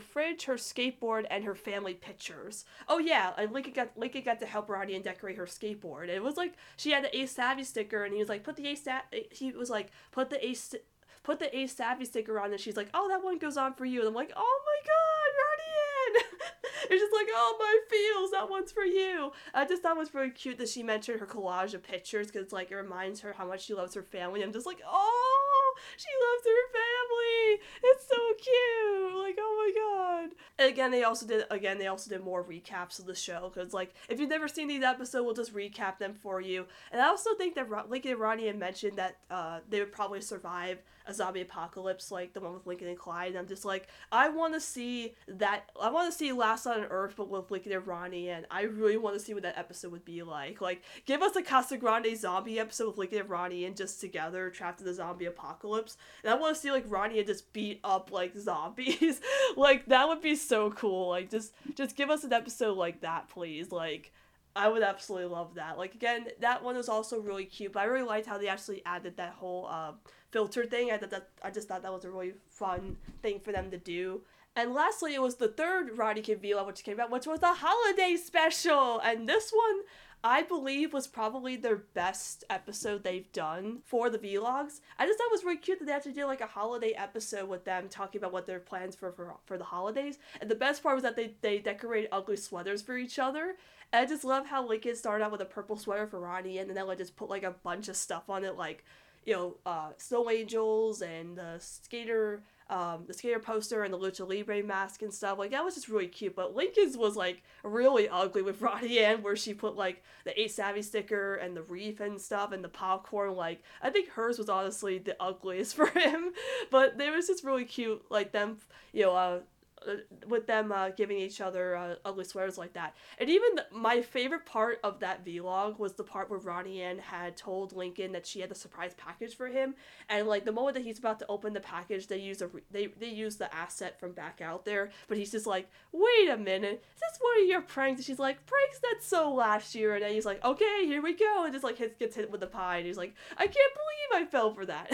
fridge, her skateboard, and her family pictures. Oh yeah, and Lincoln got to help Ronnie Yen decorate her skateboard. And it was like she had the Ace Savvy sticker, and he was like, put the Ace Savvy sticker on, and she's like, oh, that one goes on for you. And I'm like, oh my god, Ronnie Yen. It's just like, oh, my feels, that one's for you. I just thought it was really cute that she mentioned her collage of pictures, because like it reminds her how much she loves her family. I'm just like, oh, she loves her family. It's so cute. Like, oh my god. And again, they also did more recaps of the show, because like, if you've never seen these episodes, we'll just recap them for you. And I also think that Lincoln and Ronnie had mentioned that they would probably survive a zombie apocalypse, like the one with Lincoln and Clyde. And I'm just like, I want to see Last on Earth, but with Lincoln and Ronnie, and I really want to see what that episode would be like. Like, give us a Casagrande zombie episode with Lincoln and Ronnie, and just together trapped in the zombie apocalypse. And I want to see like Ronnie just beat up like zombies. Like, that That would be so cool. Like, just give us an episode like that, please. Like, I would absolutely love that. Like, again, that one was also really cute, but I really liked how they actually added that whole filter thing. I just thought that was a really fun thing for them to do. And lastly, it was the third Radican Villa, which came out, which was the holiday special. And this one, I believe, was probably their best episode they've done for the vlogs. I just thought it was really cute that they actually did like a holiday episode with them talking about what their plans for the holidays. And the best part was that they decorated ugly sweaters for each other. And I just love how Lincoln started out with a purple sweater for Ronnie, and then they like just put like a bunch of stuff on it, like, you know, snow angels and the skater poster and the Lucha Libre mask and stuff. Like, that was just really cute. But Lincoln's was, like, really ugly with Ronnie Ann, where she put, like, the 8 Savvy sticker and the wreath and stuff and the popcorn. Like, I think hers was honestly the ugliest for him. But it was just really cute, like, them, you know, with them giving each other ugly sweaters like that. And even my favorite part of that vlog was the part where Ronnie Ann had told Lincoln that she had the surprise package for him, and like the moment that he's about to open the package, they use the asset from back out there, but he's just like, wait a minute, is this one of your pranks? And she's like, pranks, that's so last year. And then he's like, okay, here we go, and just like gets hit with the pie, and he's like, I can't believe I fell for that.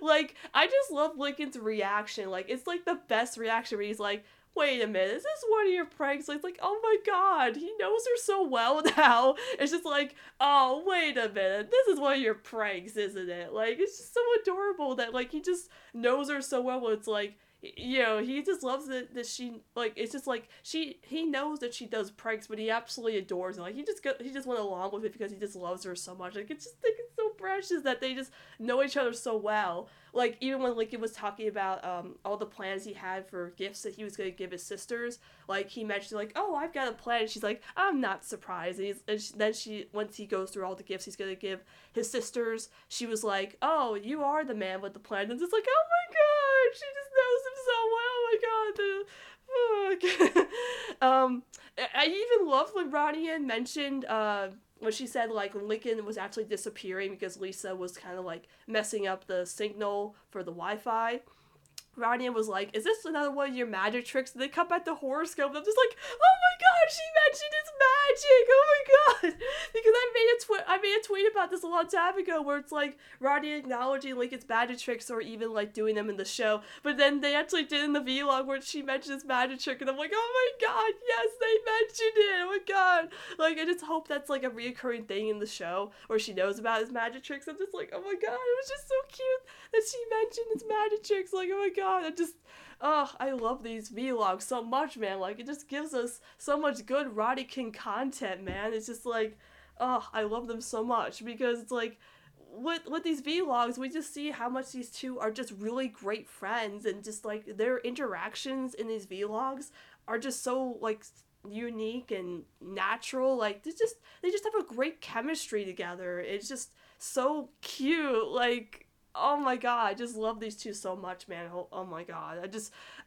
Like, I just love Lincoln's reaction. Like, it's like the best reaction, where he's like, wait a minute, is this one of your pranks? Like, it's like, oh my god, he knows her so well now. It's just like, oh, wait a minute, this is one of your pranks, isn't it? Like, it's just so adorable that, like, he just knows her so well. It's like, you know, he just loves it that she, like, it's just like, he knows that she does pranks, but he absolutely adores her. Like, he just went along with it because he just loves her so much. Like, it's just, like, it's so precious that they just know each other so well. Like, even when Lincoln was talking about all the plans he had for gifts that he was going to give his sisters, like, he mentioned, like, oh, I've got a plan. And she's like, I'm not surprised. And then once he goes through all the gifts he's going to give his sisters, she was like, oh, you are the man with the plan. And it's like, oh my god, she just knows him so well. Oh my god. I even loved when Ronnie Ann mentioned... when she said, like, Lincoln was actually disappearing because Lisa was kind of, like, messing up the signal for the Wi-Fi, Ronnie was like, is this another one of your magic tricks? And they cut back the horoscope, and I'm just like, oh my god, she mentioned it's magic! Oh my god! Because I made a tweet about this a long time ago, where it's like, Ronnie acknowledging Lincoln's magic tricks, or even, like, doing them in the show, but then they actually did in the vlog where she mentioned this magic trick, and I'm like, oh my god, yes, they mentioned it! Oh my god! Like, I just hope that's, like, a reoccurring thing in the show, where she knows about his magic tricks. I'm just like, oh my god, it was just so cute that she mentioned his magic tricks, like, oh my god. I love these vlogs so much, man. Like, it just gives us so much good Rodican content, man. It's just like, I love them so much, because it's like, with these vlogs, we just see how much these two are just really great friends, and just like their interactions in these vlogs are just so, like, unique and natural. Like, they just have a great chemistry together. It's just so cute. Like, oh my god, I just love these two so much, man. Oh my god,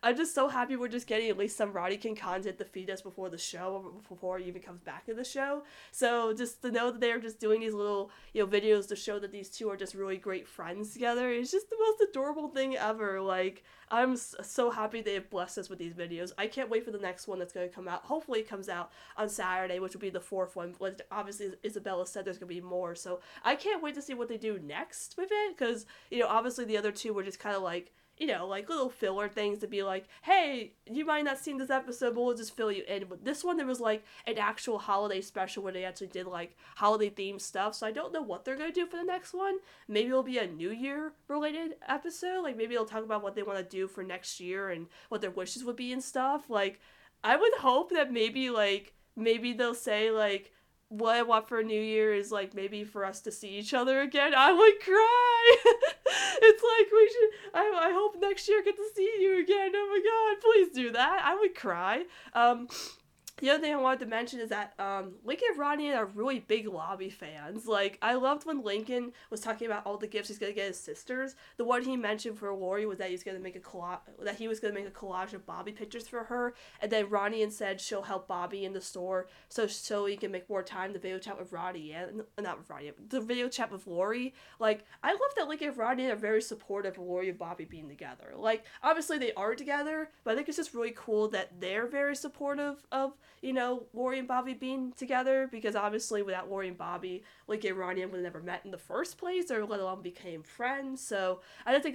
I'm just so happy we're just getting at least some Rodican content to feed us before the show, before it even comes back to the show. So just to know that they're just doing these little, you know, videos to show that these two are just really great friends together, it's just the most adorable thing ever. Like, I'm so happy they have blessed us with these videos. I can't wait for the next one that's going to come out. Hopefully it comes out on Saturday, which will be the fourth one. Obviously, Isabella said there's going to be more, so I can't wait to see what they do next with it, because, you know, obviously the other two were just kind of like, you know, like little filler things to be like, hey, you might not seen this episode, but we'll just fill you in. But this one, there was like an actual holiday special where they actually did like holiday themed stuff. So I don't know what they're going to do for the next one. Maybe it'll be a New Year related episode. Like, maybe they'll talk about what they want to do for next year and what their wishes would be and stuff. Like, I would hope that maybe they'll say, like, what I want for New Year is, like, maybe for us to see each other again. I would cry. It's like, we should, I hope next year I get to see you again. Oh my god, please do that. I would cry. The other thing I wanted to mention is that Lincoln and Rodney are really big Lobby fans. Like, I loved when Lincoln was talking about all the gifts he's gonna get his sisters. The one he mentioned for Lori was that he was gonna make a collage of Bobby pictures for her, and then Rodney said she'll help Bobby in the store so he can make more time to video chat with Lori. Like, I love that Lincoln and Rodney are very supportive of Lori and Bobby being together. Like, obviously they are together, but I think it's just really cool that they're very supportive of, you know, Lori and Bobby being together, because obviously without Lori and Bobby, Lincoln and Rodney would have never met in the first place, or let alone became friends. So I just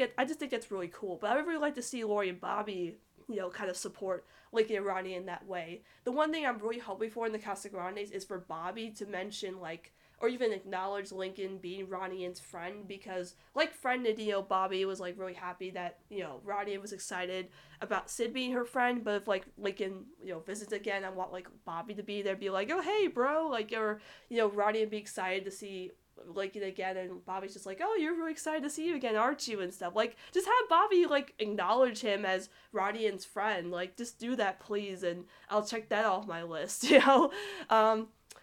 think that's really cool. But I would really like to see Lori and Bobby, you know, kind of support Lincoln and Rodney in that way. The one thing I'm really hoping for in the Casagrandes is for Bobby to mention, like, or even acknowledge Lincoln being Rodney and's friend, because, like Friend, you know, Bobby was, like, really happy that, you know, Rodney was excited about Sid being her friend, but if, like, Lincoln, you know, visits again, I want, like, Bobby to be there, be like, oh, hey, bro, like, or, you know, Rodney would be excited to see Lincoln again, and Bobby's just like, oh, you're really excited to see you again, aren't you, and stuff. Like, just have Bobby, like, acknowledge him as Rodney and's friend. Like, just do that, please, and I'll check that off my list, you know?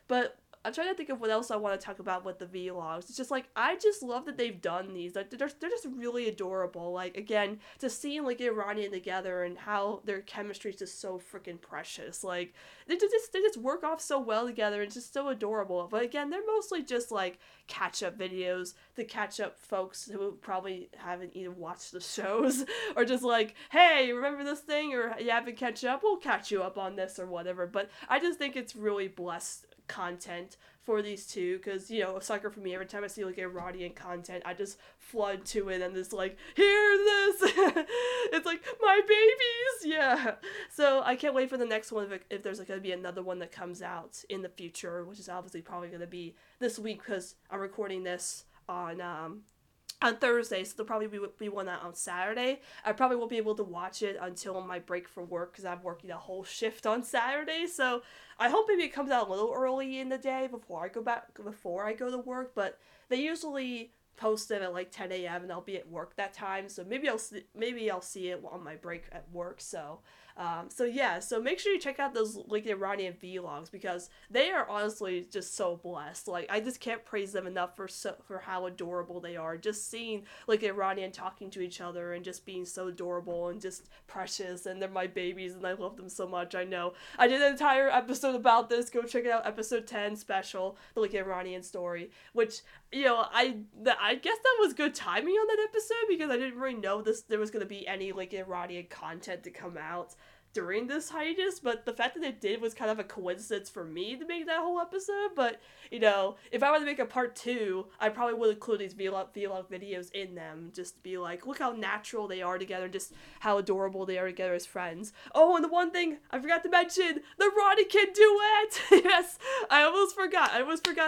But I'm trying to think of what else I want to talk about with the vlogs. It's just, like, I just love that they've done these. Like, they're just really adorable. Like, again, to see, like, Rodney together and how their chemistry is just so freaking precious. Like, they just work off so well together, and it's just so adorable. But again, they're mostly just, like, catch-up videos to catch up folks who probably haven't even watched the shows, or just like, hey, remember this thing, or you haven't catch up, we'll catch you up on this or whatever. But I just think it's really blessed content for these two, because, you know, a sucker for me, every time I see, like, Rodney and content, I just flood to it and just, like, here's this. It's like, my babies. Yeah, so I can't wait for the next one, if there's, like, gonna be another one that comes out in the future, which is obviously probably gonna be this week, because I'm recording this on Thursday, so there'll probably be one out on Saturday. I probably won't be able to watch it until my break for work, because I'm working a whole shift on Saturday, so I hope maybe it comes out a little early in the day before I go to work, but they usually post it at, like, 10 a.m., and I'll be at work that time, so maybe I'll see it on my break at work, so... So make sure you check out those Lincoln and Rodney and vlogs, because they are honestly just so blessed. Like, I just can't praise them enough for how adorable they are. Just seeing Lincoln and Rodney and talking to each other and just being so adorable and just precious, and they're my babies and I love them so much. I know I did an entire episode about this. Go check it out, episode 10 special, the Lincoln and Rodney and story, which, you know, I guess that was good timing on that episode, because I didn't really know there was going to be any Lincoln and Rodney and content to come out during this hiatus, but the fact that it did was kind of a coincidence for me to make that whole episode. But, you know, if I were to make a part 2, I probably would include these vlog videos in them, just to be like, look how natural they are together, and just how adorable they are together as friends. Oh, and the one thing I forgot to mention, the Rodney Kid duet! Yes, I almost forgot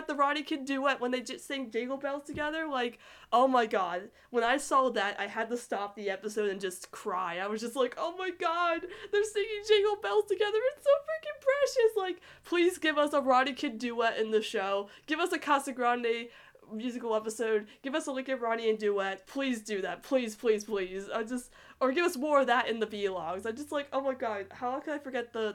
the Rodney Kid duet when they just sing Jingle Bells together. Like, oh my god, when I saw that, I had to stop the episode and just cry. I was just like, oh my god, they're singing Jingle Bells together, it's so freaking precious. Like, please give us a Rodney Kid duet in the show, give us a Casagrande musical episode, give us a Lincoln and Rodney and duet, please do that, please, or give us more of that in the vlogs. I'm just like, oh my god, how could I forget the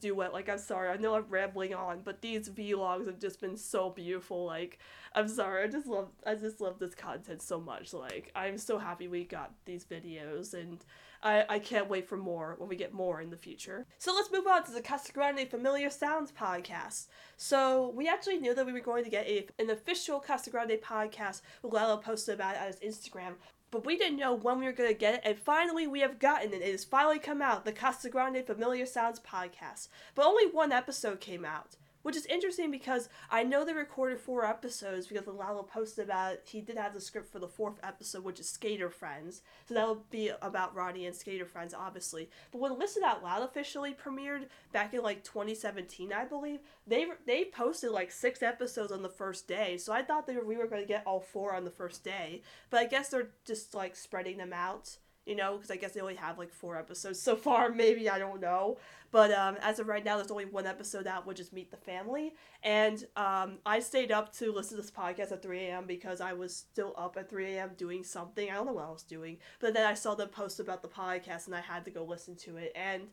duet? Like, I'm sorry, I know I'm rambling on, but these vlogs have just been so beautiful. Like, I'm sorry, I just love this content so much. Like, I'm so happy we got these videos, and I can't wait for more when we get more in the future. So let's move on to the Casagrande Familiar Sounds podcast. So we actually knew that we were going to get an official Casagrande podcast. Lalo posted about it on his Instagram, but we didn't know when we were going to get it, and finally we have gotten it. It has finally come out, the Casagrande Familiar Sounds podcast. But only one episode came out, which is interesting, because I know they recorded 4 episodes, because when Lalo posted about it, he did have the script for the 4th episode, which is Skater Friends. So that would be about Rodney and Skater Friends, obviously. But when Listen Out Loud officially premiered back in, like, 2017, I believe, they posted, like, 6 episodes on the first day. So I thought we were going to get all 4 on the first day. But I guess they're just, like, spreading them out, you know, because I guess they only have like 4 episodes so far, maybe, I don't know. But as of right now, there's only 1 episode out, which is Meet the Family. And I stayed up to listen to this podcast at 3 a.m. because I was still up at 3 a.m. doing something. I don't know what I was doing. But then I saw the post about the podcast, and I had to go listen to it. And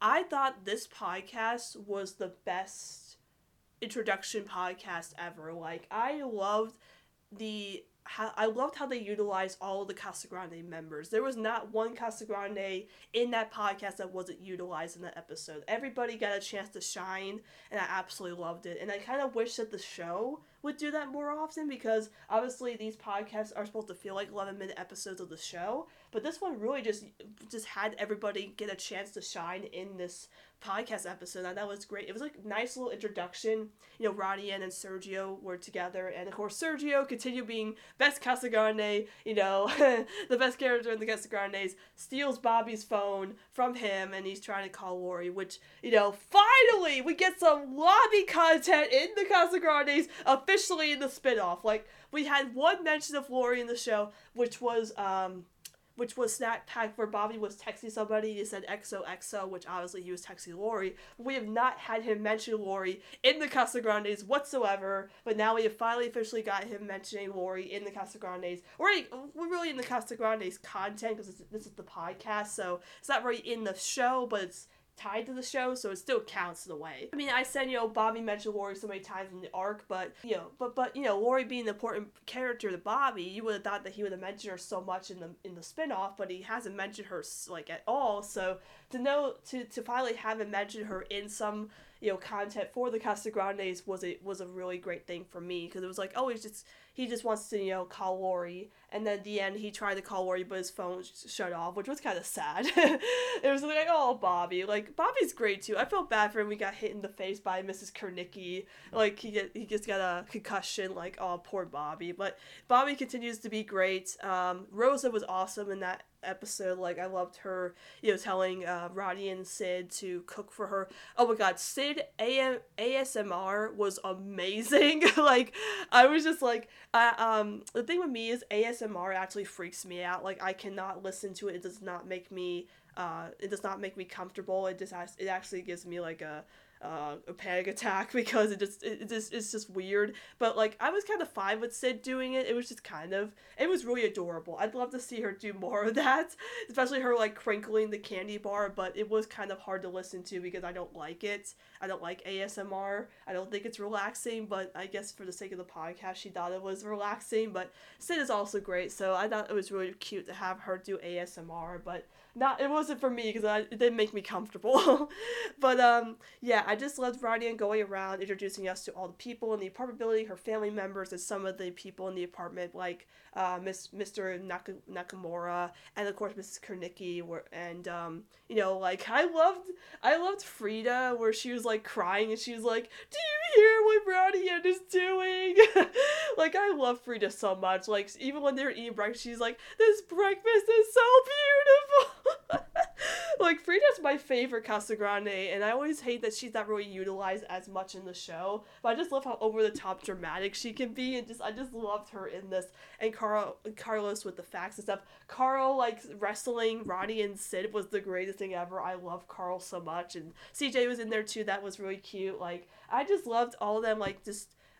I thought this podcast was the best introduction podcast ever. Like, I loved how they utilized all of the Casagrande members. There was not one Casagrande in that podcast that wasn't utilized in that episode. Everybody got a chance to shine, and I absolutely loved it. And I kind of wish that the show would do that more often, because obviously these podcasts are supposed to feel like 11-minute episodes of the show, but this one really just had everybody get a chance to shine in this podcast episode, and that was great. It was like a nice little introduction. You know, Ronnie and Sergio were together, and of course Sergio continued being best Casagrande, you know, the best character in the Casagrandes, steals Bobby's phone from him, and he's trying to call Lori, which, you know, finally we get some lobby content in the Casagrandes officially in the spinoff. Like, we had 1 mention of Lori in the show, which was Snack Pack, where Bobby was texting somebody, he said XOXO, which obviously he was texting Lori. We have not had him mention Lori in the Casagrandes whatsoever, but now we have finally officially got him mentioning Lori in the Casagrandes. We're really in the Casagrandes content, because this is the podcast, so it's not really in the show, but it's tied to the show, so it still counts in a way. I mean, I said, you know, Bobby mentioned Lori so many times in the arc, but Lori being an important character to Bobby, you would have thought that he would have mentioned her so much in the spinoff, but he hasn't mentioned her like at all. So to finally have him mention her in some, you know, content for the Casagrandes was a really great thing for me, because it was like, oh, he just wants to, you know, call Lori, and then at the end he tried to call Lori but his phone shut off, which was kind of sad. It was like, oh, Bobby. Like, Bobby's great too. I felt bad for him. We got hit in the face by Mrs. Kernicki. Like, he just got a concussion. Like, oh, poor Bobby. But Bobby continues to be great. Rosa was awesome in that episode. Like, I loved her, you know, telling Roddy and Sid to cook for her. Oh my god, Sid ASMR was amazing. Like, I was just like, the thing with me is ASMR actually freaks me out. Like, I cannot listen to it. It does not make me comfortable. It actually gives me like a panic attack, because it's just weird. But like, I was kind of fine with Sid doing it. It was just kind of, it was really adorable. I'd love to see her do more of that, especially her like crinkling the candy bar, but it was kind of hard to listen to because I don't like it. I don't like ASMR. I don't think it's relaxing, but I guess for the sake of the podcast, she thought it was relaxing. But Sid is also great, so I thought it was really cute to have her do ASMR, but it wasn't for me, because it didn't make me comfortable. But yeah, I just loved Ronnie going around introducing us to all the people in the apartment building, her family members, and some of the people in the apartment, like Mr. Nakamura, and of course Mrs. Kernicki, and you know, like I loved Frida, where she was like crying and she was like, "Do you hear what Ronnie is doing?" Like, I love Frida so much. Like, even when they're eating breakfast, she's like, "This breakfast is so beautiful." Like, Frida's my favorite Casagrande, and I always hate that she's not really utilized as much in the show, but I just love how over the top dramatic she can be, and I just loved her in this. And Carlos with the facts and stuff. Carl like wrestling Ronnie and Sid was the greatest thing ever. I love Carl so much, and CJ was in there too. That was really cute. Like, I just loved all of them. Like,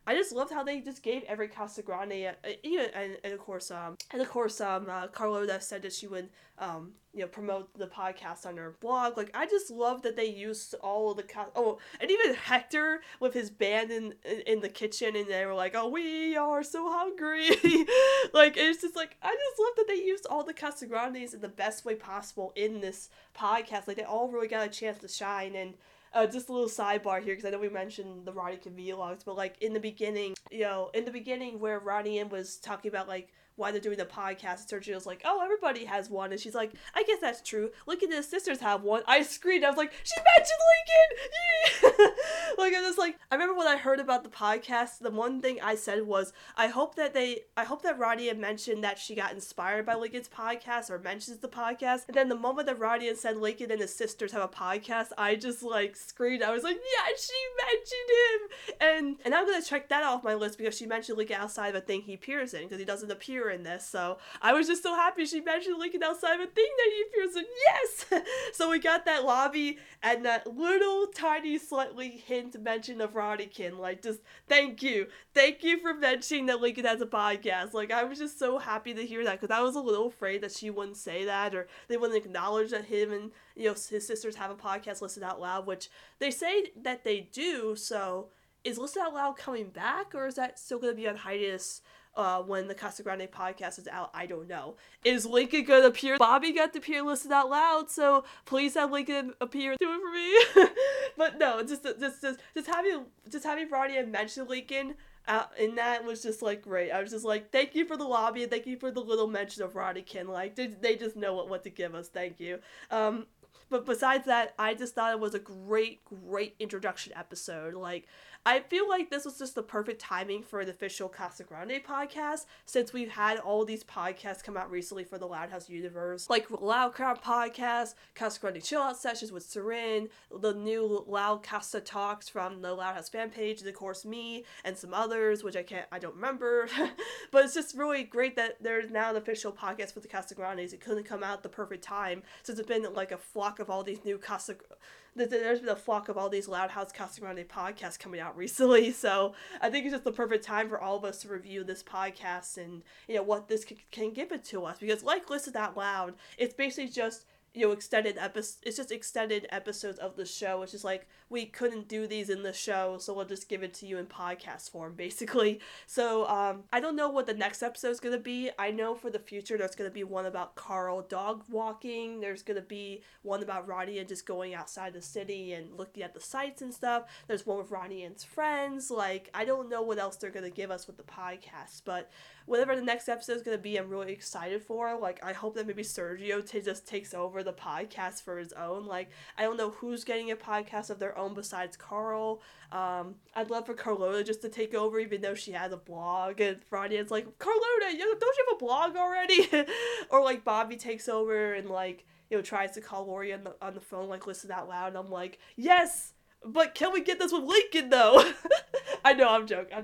I just loved how they just gave every Casagrande, and of course, Carlota said that she would, you know, promote the podcast on her blog. Like, I just loved that they used all of the and even Hector with his band in the kitchen, and they were like, "Oh, we are so hungry." Like, it's just like, I just love that they used all the Casagrandes in the best way possible in this podcast. Like, they all really got a chance to shine. And just a little sidebar here, because I know we mentioned the Ronnie and vlogs, but like in the beginning where Ronnie and was talking about like why they're doing the podcast, and Sergio's like, "Oh, everybody has one," and she's like, "I guess that's true. Lincoln and his sisters have one." I screamed. I was like, "She mentioned Lincoln!" Yeah! Like, I was like, I remember when I heard about the podcast, the one thing I said was, I hope that Ronnie had mentioned that she got inspired by Lincoln's podcast, or mentions the podcast. And then the moment that Ronnie had said Lincoln and his sisters have a podcast, I just like screen. I was like, yeah, she mentioned him. And I'm going to check that off my list because she mentioned Lincoln outside of a thing he appears in, because he doesn't appear in this. So I was just so happy she mentioned Lincoln outside of a thing that he appears in. Yes! So we got that lobby and that little tiny slightly hint mention of Roddykin. Like, just thank you. Thank you for mentioning that Lincoln has a podcast. Like, I was just so happy to hear that because I was a little afraid that she wouldn't say that or they wouldn't acknowledge that him and, you know, his sisters have a podcast, Listen Out Loud, which they say that they do. So is Listen Out Loud coming back, or is that still going to be on hiatus when the Casagrande podcast is out? I don't know. Is Lincoln going to appear? Bobby got to appear in Listen Out Loud, so please have Lincoln appear. Do it for me. But no, just having Ronnie mention Lincoln and that was just, like, great. I was just like, thank you for the lobby, and thank you for the little mention of Roddykin. Like, they just know what to give us. Thank you. But besides that, I just thought it was a great, great introduction episode. Like, I feel like this was just the perfect timing for an official Casagrande podcast, since we've had all these podcasts come out recently for the Loud House universe. Like, Loud Crowd podcast, Casagrande Chill Out Sessions with Seren, the new Loud Casa talks from the Loud House fan page, and of course me, and some others, which I don't remember. But it's just really great that there's now an official podcast for the Casagrandes. It couldn't come out the perfect time, since it's been like a flock of all these new there's been a flock of all these Loud House Casagrande podcasts coming out recently, so I think it's just the perfect time for all of us to review this podcast and, you know, what this can give it to us, because like Listen Out Loud, it's basically just, you know, extended episodes of the show. It's just like, we couldn't do these in the show, so we'll just give it to you in podcast form, basically. So, I don't know what the next episode's gonna be. I know for the future there's gonna be one about Carl dog walking. There's gonna be one about Ronnie and just going outside the city and looking at the sights and stuff. There's one with Ronnie and's friends. Like, I don't know what else they're gonna give us with the podcast, but whatever the next episode's gonna be, I'm really excited for. Like, I hope that maybe Sergio just takes over the podcast for his own. Like, I don't know who's getting a podcast of their own besides Carl. I'd love for Carlota just to take over, even though she has a blog, and Fronia's like, Carlota, you know, don't you have a blog already? Or like Bobby takes over and, like, you know, tries to call Lori on the phone, like, Listen Out Loud, and I'm like, yes, but can we get this with Lincoln though? I know, I'm joking.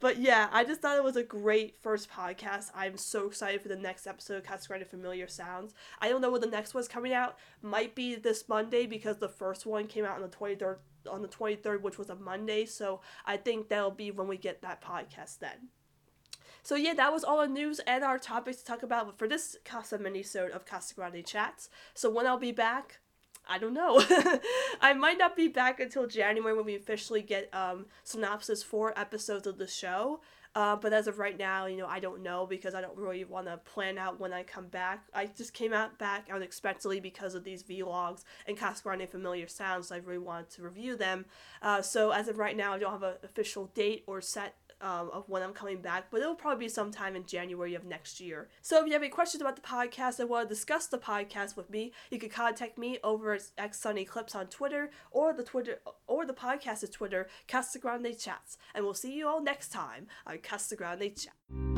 But yeah, I just thought it was a great first podcast. I'm so excited for the next episode of Casagrande Familiar Sounds. I don't know what the next one's coming out. Might be this Monday, because the first one came out on the 23rd, which was a Monday, so I think that'll be when we get that podcast then. So yeah, that was all the news and our topics to talk about for this Casa mini-sode of Casagrande Chats. So when I'll be back, I don't know. I might not be back until January, when we officially get synopsis for episodes of the show. But as of right now, you know, I don't know, because I don't really want to plan out when I come back. I just came out back unexpectedly because of these vlogs and Casagrande Familiar Sounds, so I really wanted to review them. So as of right now, I don't have an official date or set of when I'm coming back, but it'll probably be sometime in January of next year. So if you have any questions about the podcast and want to discuss the podcast with me, you can contact me over at @sunnyclips on Twitter, or the podcast's Twitter, Casagrande Chats. And we'll see you all next time on Casagrande Chats.